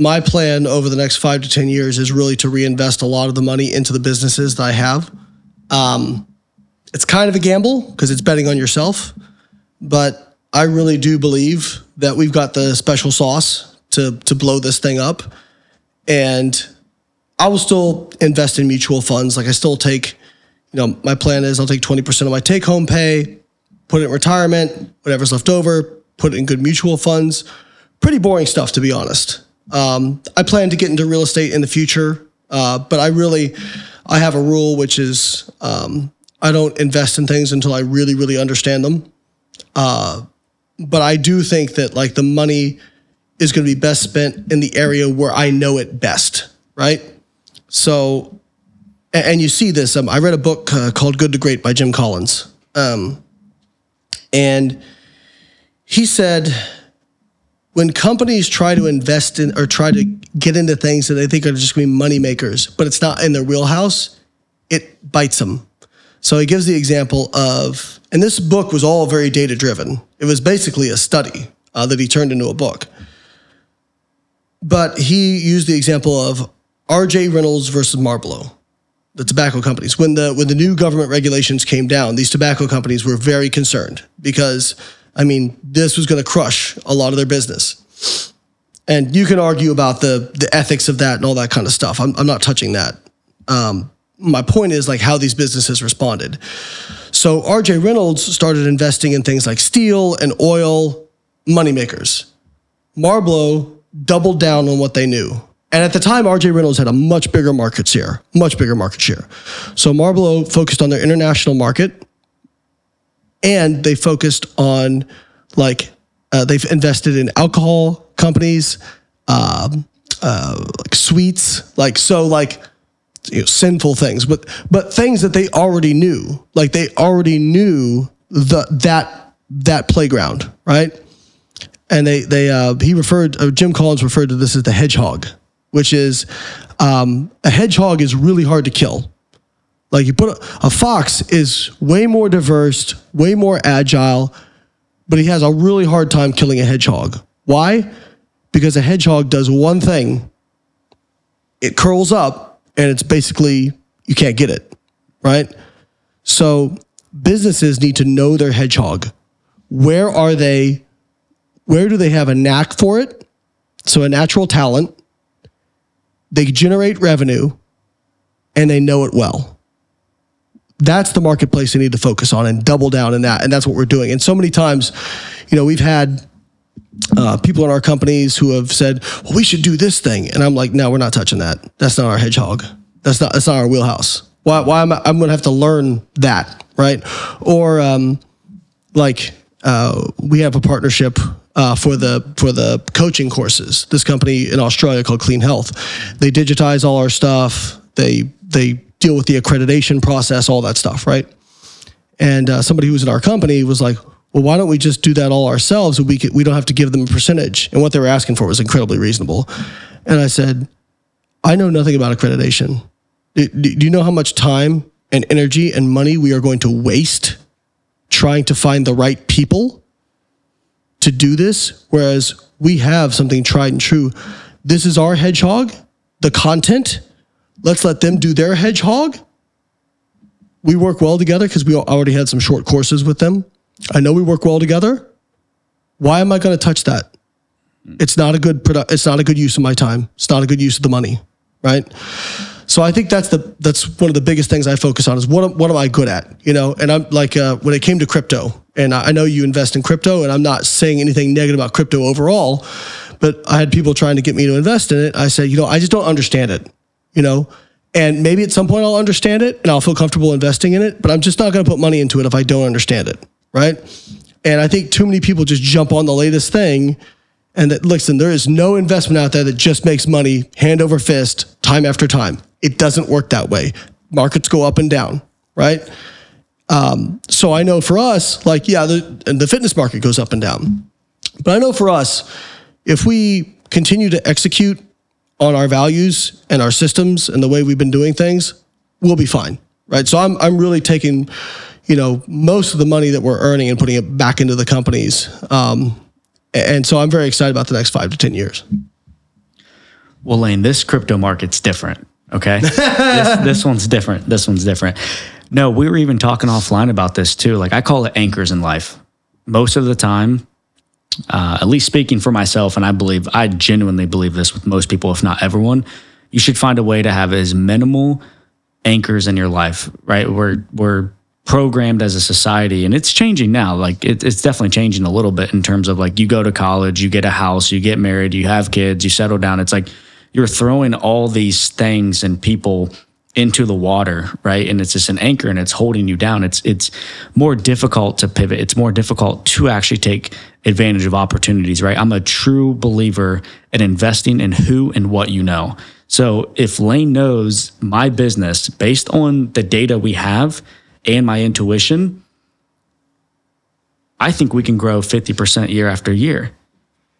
my plan over the next five to ten years is really to reinvest a lot of the money into the businesses that I have. Um, it's kind of a gamble because it's betting on yourself, but I really do believe that we've got the special sauce to, to blow this thing up. And I will still invest in mutual funds. Like I still take, you know, my plan is I'll take twenty percent of my take home pay, put it in retirement, whatever's left over, put it in good mutual funds. Pretty boring stuff, to be honest. Um, I plan to get into real estate in the future, uh, but I really, I have a rule, which is um, I don't invest in things until I really, really understand them. Uh, but I do think that like the money is going to be best spent in the area where I know it best, right? So, and, and you see this, um, I read a book uh, called Good to Great by Jim Collins. Um, and he said, when companies try to invest in or try to get into things that they think are just going to be money makers, but it's not in their wheelhouse, it bites them. So he gives the example of, and this book was all very data-driven. It was basically a study uh, that he turned into a book. But he used the example of R J Reynolds versus Marlboro, the tobacco companies. When the, when the new government regulations came down, these tobacco companies were very concerned because, I mean, this was going to crush a lot of their business. And you can argue about the the ethics of that and all that kind of stuff. I'm, I'm not touching that. Um, my point is like how these businesses responded. So R J Reynolds started investing in things like steel and oil, moneymakers. Marlboro doubled down on what they knew. And at the time, R J Reynolds had a much bigger market share, much bigger market share. So Marlboro focused on their international market, and they focused on, like, uh, they've invested in alcohol companies, um, uh, like sweets, like, so, like, you know, sinful things, but but things that they already knew. Like, they already knew the that that playground, right? And they, they uh, he referred, uh, Jim Collins referred to this as the hedgehog, which is, um, a hedgehog is really hard to kill. Like you put a, a fox is way more diverse, way more agile, but he has a really hard time killing a hedgehog. Why? because a hedgehog does one thing. It curls up and it's basically, you can't get it, right? So businesses need to know their hedgehog. Where are they? Where do they have a knack for it? So a natural talent. They generate revenue and they know it well. That's the marketplace they need to focus on and double down in that. And that's what we're doing. And so many times, you know, we've had uh, people in our companies who have said, well, we should do this thing. And I'm like, no, we're not touching that. That's not our hedgehog. That's not, that's not our wheelhouse. Why, why am I, I'm going to have to learn that, right? Or um, like uh, we have a partnership Uh, for the for the coaching courses. This company in Australia called Clean Health. They digitize all our stuff. They they deal with the accreditation process, all that stuff, right? And uh, somebody who was in our company was like, well, why don't we just do that all ourselves? We could, we don't have to give them a percentage. And what they were asking for was incredibly reasonable. And I said, I know nothing about accreditation. Do, do you know how much time and energy and money we are going to waste trying to find the right people to do this, whereas we have something tried and true? This is our hedgehog, the content. Let's let them do their hedgehog. We work well together because we already had some short courses with them. I know we work well together. Why am I going to touch that? It's not a good produ- It's not a good use of my time. It's not a good use of the money, right? So I think that's the that's one of the biggest things I focus on is what what am I good at, you know? And I'm like uh, when it came to crypto, and I know you invest in crypto, and I'm not saying anything negative about crypto overall, but I had people trying to get me to invest in it. I said, you know, I just don't understand it, you know, and maybe at some point I'll understand it and I'll feel comfortable investing in it, but I'm just not going to put money into it if I don't understand it, right? And I think too many people just jump on the latest thing. And that, listen, there is no investment out there that just makes money hand over fist, time after time. It doesn't work that way. Markets go up and down, right? Um, so I know for us, like, yeah, the, and the fitness market goes up and down. But I know for us, if we continue to execute on our values and our systems and the way we've been doing things, we'll be fine, right? So I'm I'm really taking, you know, most of the money that we're earning and putting it back into the companies. Um, and so I'm very excited about the next five to ten years. Well, Layne, this crypto market's different, okay? this, this one's different. This one's different. No, we were even talking offline about this too. Like, I call it anchors in life. Most of the time, uh, at least speaking for myself, and I believe, I genuinely believe this with most people, if not everyone, you should find a way to have as minimal anchors in your life, right? We're, we're programmed as a society, and it's changing now. Like, it, it's definitely changing a little bit in terms of, like, you go to college, you get a house, you get married, you have kids, you settle down. It's like you're throwing all these things and people into the water, right? And it's just an anchor, and it's holding you down. It's it's more difficult to pivot. It's more difficult to actually take advantage of opportunities, right? I'm a true believer in investing in who and what you know. So if Layne knows my business based on the data we have and my intuition, I think we can grow fifty percent year after year.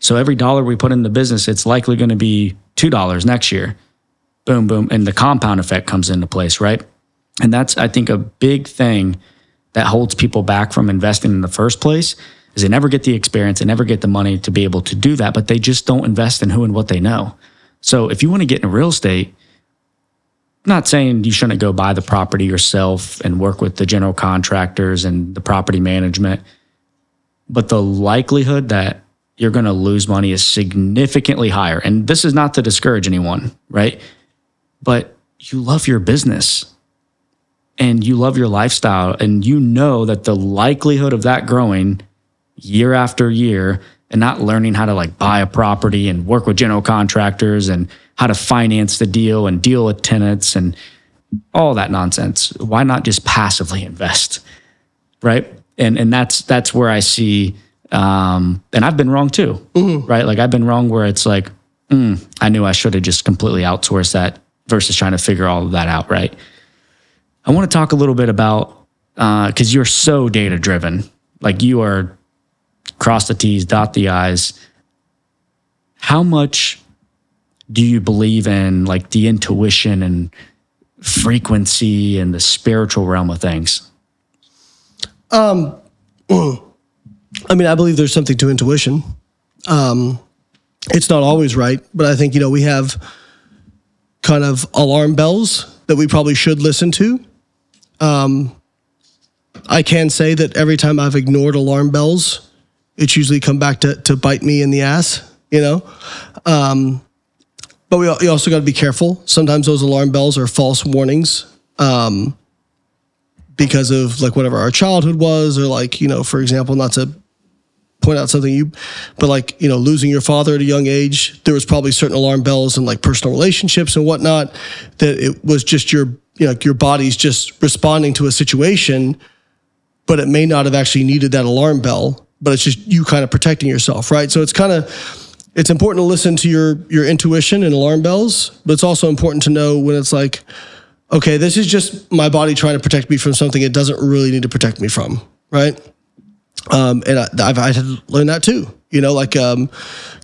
So every dollar we put in the business, it's likely going to be two dollars next year. Boom, boom. And the compound effect comes into place, right? And that's, I think, a big thing that holds people back from investing in the first place is they never get the experience, they never get the money to be able to do that, but they just don't invest in who and what they know. So if you want to get into real estate, I'm not saying you shouldn't go buy the property yourself and work with the general contractors and the property management, but the likelihood that you're going to lose money is significantly higher. And this is not to discourage anyone, right? But you love your business and you love your lifestyle, and you know that the likelihood of that growing year after year and not learning how to, like, buy a property and work with general contractors and how to finance the deal and deal with tenants and all that nonsense. Why not just passively invest, right? And and that's that's where I see, um, and I've been wrong too, mm-hmm. right? Like, I've been wrong where it's like, mm, I knew I should have just completely outsourced that versus trying to figure all of that out, right? I want to talk a little bit about, uh, because you're so data-driven. Like, you are cross the T's, dot the I's. How much do you believe in, like, the intuition and frequency and the spiritual realm of things? Um, I mean, I believe there's something to intuition. Um, it's not always right, but I think, you know, we have kind of alarm bells that we probably should listen to. Um, I can say that every time I've ignored alarm bells, it's usually come back to, to bite me in the ass, you know? Um, but we, we also got to be careful. Sometimes those alarm bells are false warnings, um, because of like whatever our childhood was, or like, you know, for example, not to point out something you, but like, you know, losing your father at a young age, there was probably certain alarm bells and like personal relationships and whatnot, that it was just your, you know, your body's just responding to a situation, but it may not have actually needed that alarm bell, but it's just you kind of protecting yourself, right? So it's kind of, it's important to listen to your, your intuition and alarm bells, but it's also important to know when it's like, okay, this is just my body trying to protect me from something it doesn't really need to protect me from, right? Um, and I, I've I had to learn that too. You know, like um,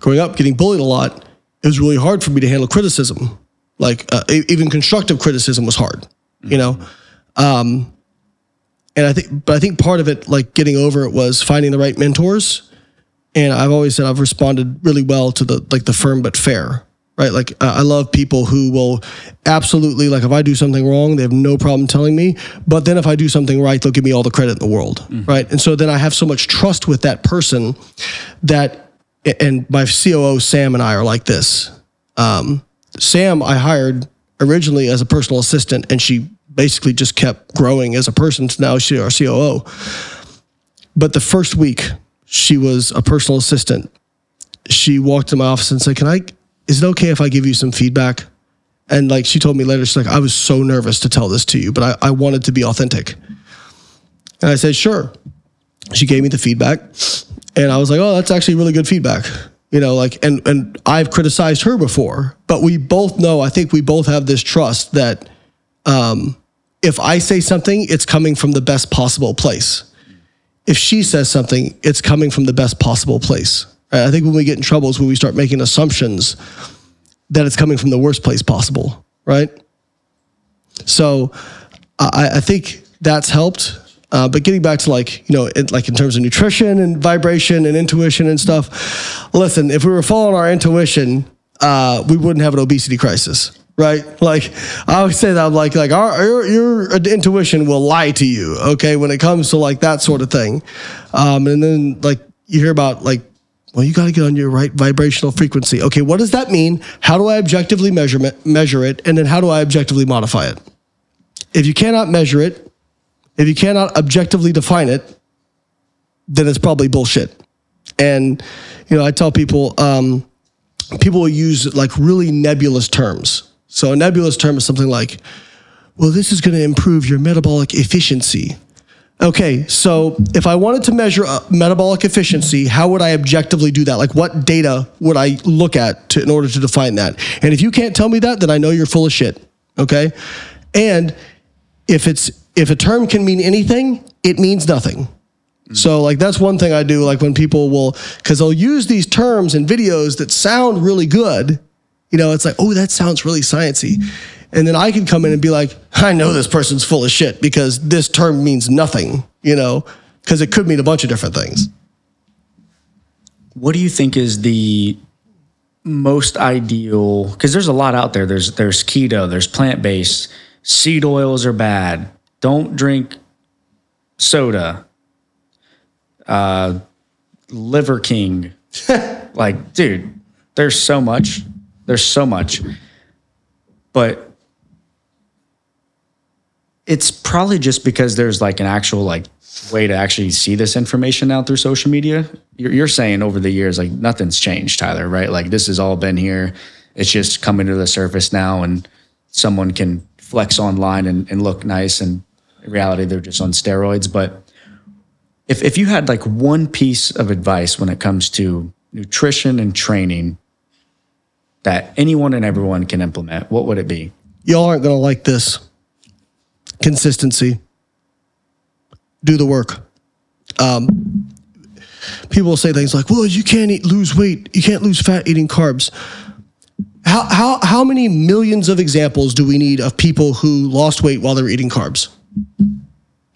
growing up, getting bullied a lot, it was really hard for me to handle criticism. Like uh, even constructive criticism was hard, you know? Um, and I think, but I think part of it, like getting over it, was finding the right mentors. And I've always said I've responded really well to the, like the firm but fair, right? Like uh, I love people who will absolutely, like if I do something wrong, they have no problem telling me, but then if I do something right, they'll give me all the credit in the world, mm-hmm. right? And so then I have so much trust with that person that, and my C O O, Sam, and I are like this. Um, Sam, I hired originally as a personal assistant, and she basically just kept growing as a person. So now she's our C O O. But the first week she was a personal assistant, she walked in my office and said, "Can I? Is it okay if I give you some feedback?" And like she told me later, she's like, "I was so nervous to tell this to you, but I, I wanted to be authentic." And I said, "Sure." She gave me the feedback, and I was like, "Oh, that's actually really good feedback." You know, like, and, and I've criticized her before, but we both know, I think we both have this trust that um, if I say something, it's coming from the best possible place. If she says something, it's coming from the best possible place. Right? I think when we get in trouble is when we start making assumptions that it's coming from the worst place possible, right? So I, I think that's helped. Uh, but getting back to like, you know, it, like in terms of nutrition and vibration and intuition and stuff, listen, if we were following our intuition, uh, we wouldn't have an obesity crisis, right? Like I always say that, I'm like, like our, your, your intuition will lie to you, okay, when it comes to like that sort of thing. Um, and then like you hear about like, well, you got to get on your right vibrational frequency. Okay, what does that mean? How do I objectively measure, measure it? And then how do I objectively modify it? If you cannot measure it, if you cannot objectively define it, then it's probably bullshit. And, you know, I tell people, um, people will use like really nebulous terms. So a nebulous term is something like, well, this is going to improve your metabolic efficiency. Okay, so if I wanted to measure uh, metabolic efficiency, how would I objectively do that? Like what data would I look at to, in order to define that? And if you can't tell me that, then I know you're full of shit, okay? And if it's, if a term can mean anything, it means nothing. Mm. So like, that's one thing I do, like when people will, cause they'll use these terms in videos that sound really good. You know, it's like, oh, that sounds really sciencey. Mm. And then I can come in and be like, I know this person's full of shit because this term means nothing, you know, cause it could mean a bunch of different things. What do you think is the most ideal? Cause there's a lot out there. There's, there's keto, there's plant-based, seed oils are bad. Don't drink soda. Uh, Liver King. Like, dude, there's so much. There's so much. But it's probably just because there's like an actual like way to actually see this information now through social media. You're, you're saying over the years, like nothing's changed, Tyler, right? Like this has all been here. It's just coming to the surface now and someone can flex online and, and look nice, and in reality, they're just on steroids. But if if you had like one piece of advice when it comes to nutrition and training that anyone and everyone can implement, what would it be? Y'all aren't going to like this. Consistency. Do the work. Um, people will say things like, well, you can't eat, lose weight. You can't lose fat eating carbs. How how how many millions of examples do we need of people who lost weight while they were eating carbs? And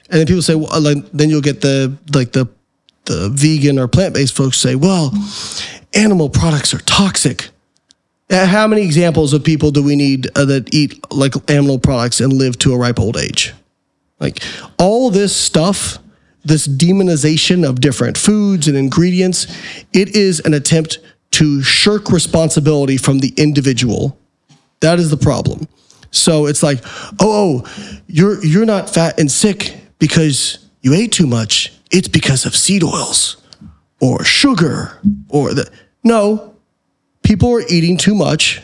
then people say, well, like, then you'll get the like the the vegan or plant-based folks say, well, animal products are toxic. How many examples of people do we need uh, that eat like animal products and live to a ripe old age? Like all this stuff, this demonization of different foods and ingredients, it is an attempt to shirk responsibility from the individual. That is the problem. So it's like, oh, oh you're you're not fat and sick because you ate too much. It's because of seed oils or sugar or the no. People are eating too much.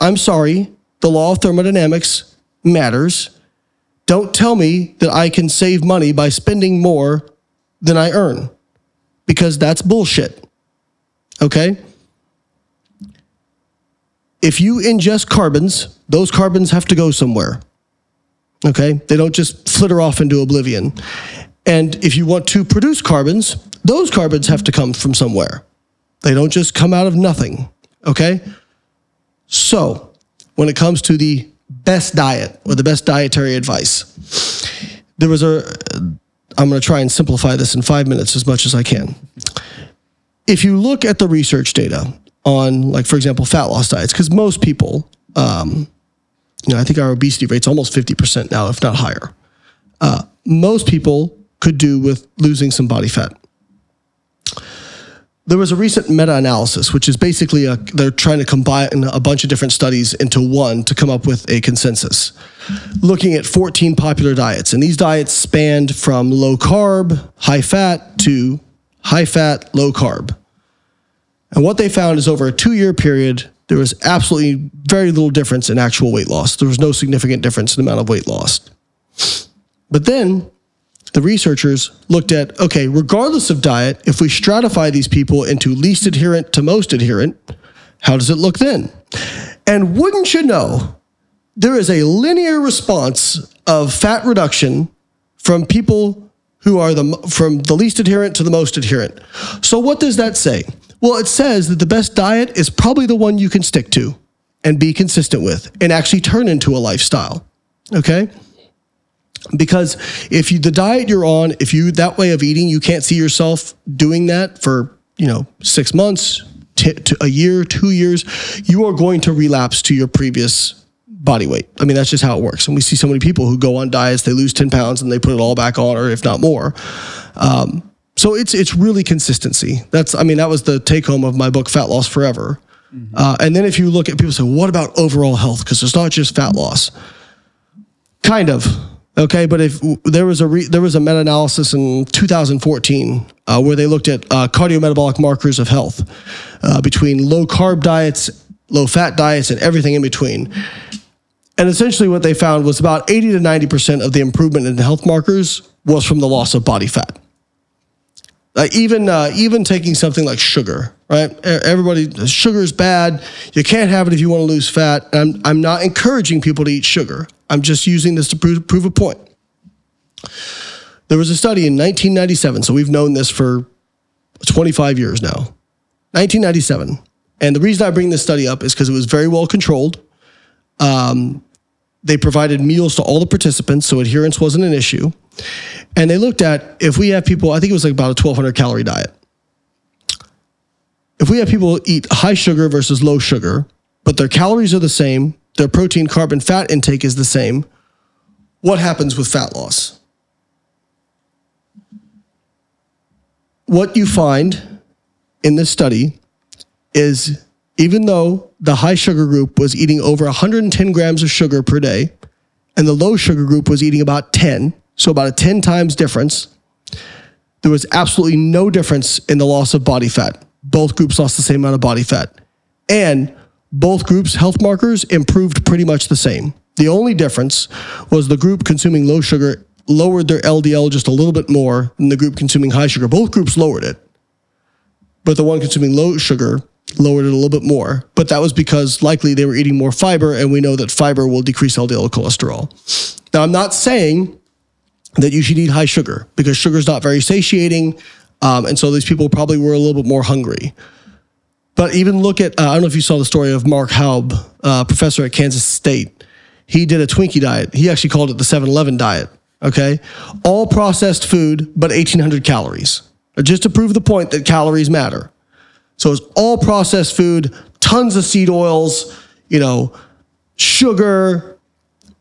I'm sorry. The law of thermodynamics matters. Don't tell me that I can save money by spending more than I earn, because that's bullshit. Okay? If you ingest carbons, those carbons have to go somewhere. Okay? They don't just flitter off into oblivion. And if you want to produce carbons, those carbons have to come from somewhere. They don't just come out of nothing, okay? So, when it comes to the best diet or the best dietary advice, there was a, I'm going to try and simplify this in five minutes as much as I can. If you look at the research data on, like, for example, fat loss diets, because most people, um, you know, I think our obesity rate's almost fifty percent now, if not higher. Uh, most people could do with losing some body fat. There was a recent meta-analysis, which is basically a, they're trying to combine a bunch of different studies into one to come up with a consensus, looking at fourteen popular diets. And these diets spanned from low-carb, high-fat, to high-fat, low-carb. And what they found is over a two-year period, there was absolutely very little difference in actual weight loss. There was no significant difference in the amount of weight lost. But then the researchers looked at, okay, regardless of diet, if we stratify these people into least adherent to most adherent, how does it look then? And wouldn't you know, there is a linear response of fat reduction from people who are the from the least adherent to the most adherent. So what does that say? Well, it says that the best diet is probably the one you can stick to and be consistent with and actually turn into a lifestyle, okay? Because if you, the diet you're on, if you, that way of eating, you can't see yourself doing that for, you know, six months, t- t- a year, two years, you are going to relapse to your previous body weight. I mean, that's just how it works. And we see so many people who go on diets, they lose ten pounds and they put it all back on, or if not more. Um, so it's, it's really consistency. That's, I mean, that was the take home of my book, Fat Loss Forever. Mm-hmm. Uh, and then if you look at people say, what about overall health? Because it's not just fat loss. Kind of. Okay, but if there was a re, there was a meta-analysis in two thousand fourteen uh, where they looked at uh, cardiometabolic markers of health uh, between low-carb diets, low-fat diets, and everything in between. And essentially what they found was about eighty to ninety percent of the improvement in the health markers was from the loss of body fat. Uh, even uh, even taking something like sugar, right? Everybody, sugar is bad. You can't have it if you want to lose fat. And I'm, I'm not encouraging people to eat sugar. I'm just using this to prove, prove a point. There was a study in nineteen ninety-seven, so we've known this for twenty-five years now. nineteen ninety-seven. And the reason I bring this study up is because it was very well controlled. Um, they provided meals to all the participants, so adherence wasn't an issue. And they looked at, if we have people, I think it was like about a twelve hundred calorie diet. If we have people eat high sugar versus low sugar, but their calories are the same, their protein, carb, and fat intake is the same, what happens with fat loss? What you find in this study is even though the high sugar group was eating over one hundred ten grams of sugar per day, and the low sugar group was eating about ten, so about a ten times difference, there was absolutely no difference in the loss of body fat. Both groups lost the same amount of body fat. And both groups' health markers improved pretty much the same. The only difference was the group consuming low sugar lowered their L D L just a little bit more than the group consuming high sugar. Both groups lowered it, but the one consuming low sugar lowered it a little bit more. But that was because likely they were eating more fiber, and we know that fiber will decrease L D L cholesterol. Now, I'm not saying that you should eat high sugar because sugar is not very satiating, um, and so these people probably were a little bit more hungry. But even look at, uh, I don't know if you saw the story of Mark Haub, uh, professor at Kansas State. He did a Twinkie diet. He actually called it the seven eleven diet, okay? All processed food, but eighteen hundred calories. Just to prove the point that calories matter. So it's all processed food, tons of seed oils, you know, sugar,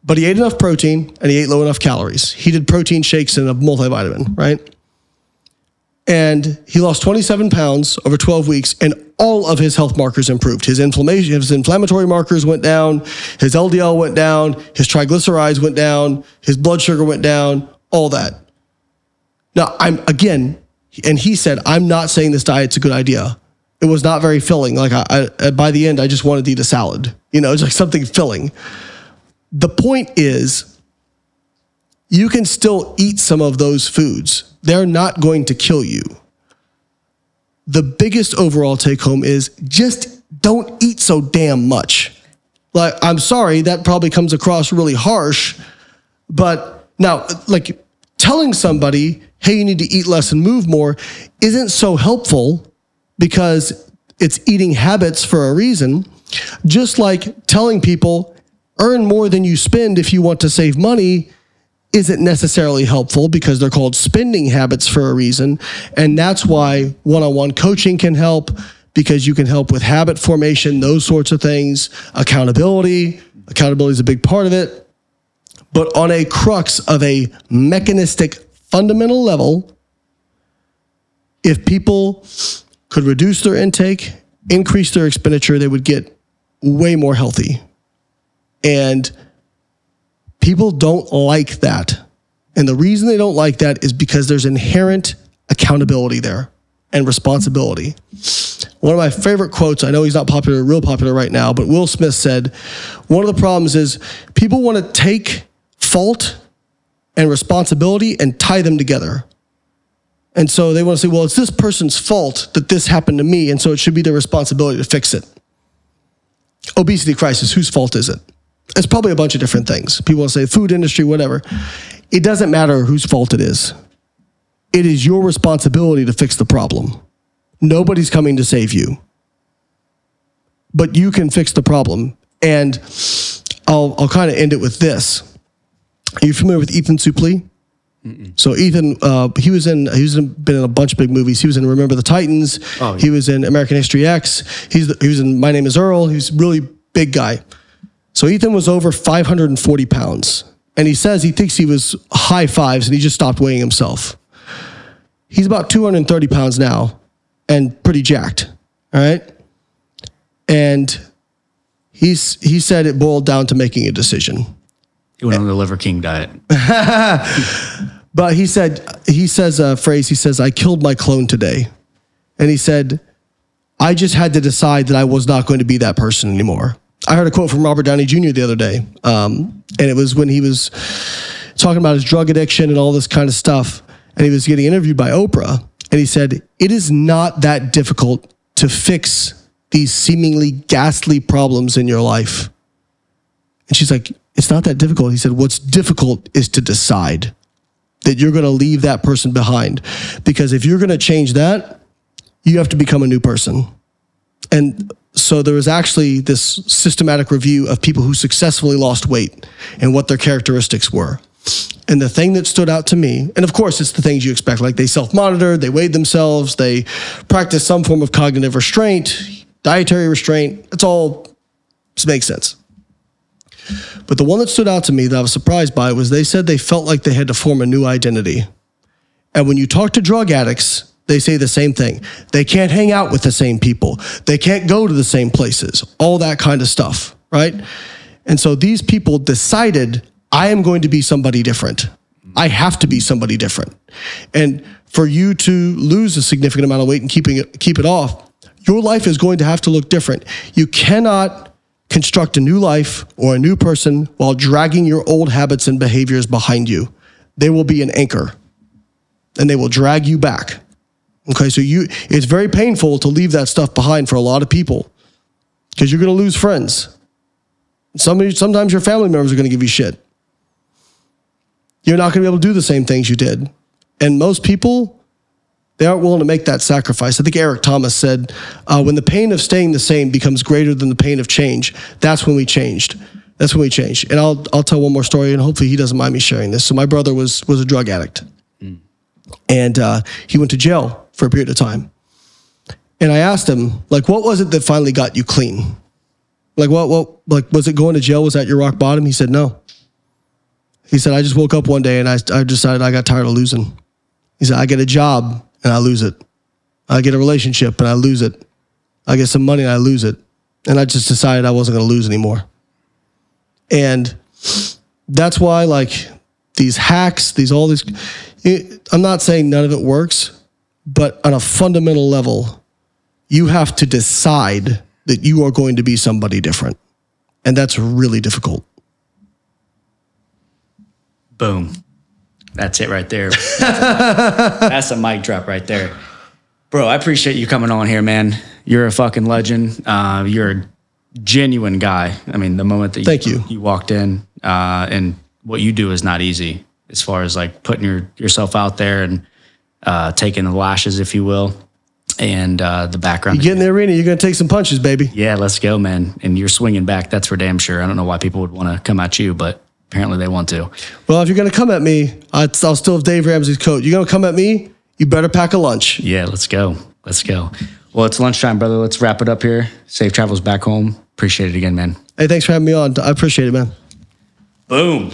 but he ate enough protein and he ate low enough calories. He did protein shakes and a multivitamin, right? And he lost twenty-seven pounds over twelve weeks, and all of his health markers improved. His inflammation, his inflammatory markers went down, his L D L went down, his triglycerides went down, his blood sugar went down, all that. Now, I'm again, and he said, I'm not saying this diet's a good idea. It was not very filling. Like I, I by the end, I just wanted to eat a salad. You know, it's like something filling. The point is, you can still eat some of those foods. They're not going to kill you. The biggest overall take home is just don't eat so damn much. Like, I'm sorry, that probably comes across really harsh, but now, like, telling somebody, hey, you need to eat less and move more isn't so helpful because it's eating habits for a reason. Just like telling people, earn more than you spend if you want to save money isn't necessarily helpful because they're called spending habits for a reason. And that's why one-on-one coaching can help, because you can help with habit formation, those sorts of things, accountability. Accountability is a big part of it. But on a crux of a mechanistic fundamental level, if people could reduce their intake, increase their expenditure, they would get way more healthy. And people don't like that. And the reason they don't like that is because there's inherent accountability there and responsibility. One of my favorite quotes, I know he's not popular, real popular right now, but Will Smith said, one of the problems is people want to take fault and responsibility and tie them together. And so they want to say, well, it's this person's fault that this happened to me, and so it should be their responsibility to fix it. Obesity crisis, whose fault is it? It's probably a bunch of different things. People will say food industry, whatever. It doesn't matter whose fault it is. It is your responsibility to fix the problem. Nobody's coming to save you. But you can fix the problem. And I'll I'll kind of end it with this. Are you familiar with Ethan Suplee? Mm-mm. So Ethan, uh, he was in, he's been in a bunch of big movies. He was in Remember the Titans. Oh, yeah. He was in American History X. He's the, he was in My Name is Earl. He's a really big guy. So Ethan was over five hundred forty pounds, and he says he thinks he was high fives and he just stopped weighing himself. He's about two hundred thirty pounds now and pretty jacked, all right? And he's he said it boiled down to making a decision. He went on the Liver King diet. But he said, he says a phrase, he says, I killed my clone today. And he said, I just had to decide that I was not going to be that person anymore. I heard a quote from Robert Downey Junior the other day, um, and it was when he was talking about his drug addiction and all this kind of stuff, and he was getting interviewed by Oprah, and he said, it is not that difficult to fix these seemingly ghastly problems in your life. And she's like, it's not that difficult. He said, what's difficult is to decide that you're going to leave that person behind, because if you're going to change that, you have to become a new person. And so there was actually this systematic review of people who successfully lost weight and what their characteristics were. And the thing that stood out to me, and of course it's the things you expect, like they self-monitored, they weighed themselves, they practiced some form of cognitive restraint, dietary restraint. It's all, it makes sense. But the one that stood out to me that I was surprised by was they said they felt like they had to form a new identity. And when you talk to drug addicts, they say the same thing. They can't hang out with the same people. They can't go to the same places, all that kind of stuff, right? And so these people decided, I am going to be somebody different. I have to be somebody different. And for you to lose a significant amount of weight and keeping it, keep it off, your life is going to have to look different. You cannot construct a new life or a new person while dragging your old habits and behaviors behind you. They will be an anchor, and they will drag you back. Okay, so you it's very painful to leave that stuff behind for a lot of people, because you're going to lose friends. Somebody, sometimes your family members are going to give you shit. You're not going to be able to do the same things you did. And most people, they aren't willing to make that sacrifice. I think Eric Thomas said, uh, when the pain of staying the same becomes greater than the pain of change, that's when we changed. That's when we changed. And I'll I'll tell one more story, and hopefully he doesn't mind me sharing this. So my brother was, was a drug addict. Mm. And uh, he went to jail for a period of time. And I asked him, like, what was it that finally got you clean? Like, what, what, like, was it going to jail? Was that your rock bottom? He said, no. He said, I just woke up one day and I, I decided I got tired of losing. He said, I get a job and I lose it. I get a relationship and I lose it. I get some money and I lose it. And I just decided I wasn't going to lose anymore. And that's why, like, these hacks, these, all these, it, I'm not saying none of it works, but on a fundamental level, you have to decide that you are going to be somebody different. And that's really difficult. Boom. That's it right there. That's a, that's a mic drop right there. Bro, I appreciate you coming on here, man. You're a fucking legend. Uh, you're a genuine guy. I mean, the moment that Thank you, you. you walked in, uh, and what you do is not easy as far as like putting your, yourself out there and uh, taking the lashes, if you will, and uh, the background. You get in the arena, you're going to take some punches, baby. Yeah, let's go, man. And you're swinging back. That's for damn sure. I don't know why people would want to come at you, but apparently they want to. Well, if you're going to come at me, I'd, I'll still have Dave Ramsey's coat. You're going to come at me, you better pack a lunch. Yeah, let's go. Let's go. Well, it's lunchtime, brother. Let's wrap it up here. Safe travels back home. Appreciate it again, man. Hey, thanks for having me on. I appreciate it, man. Boom.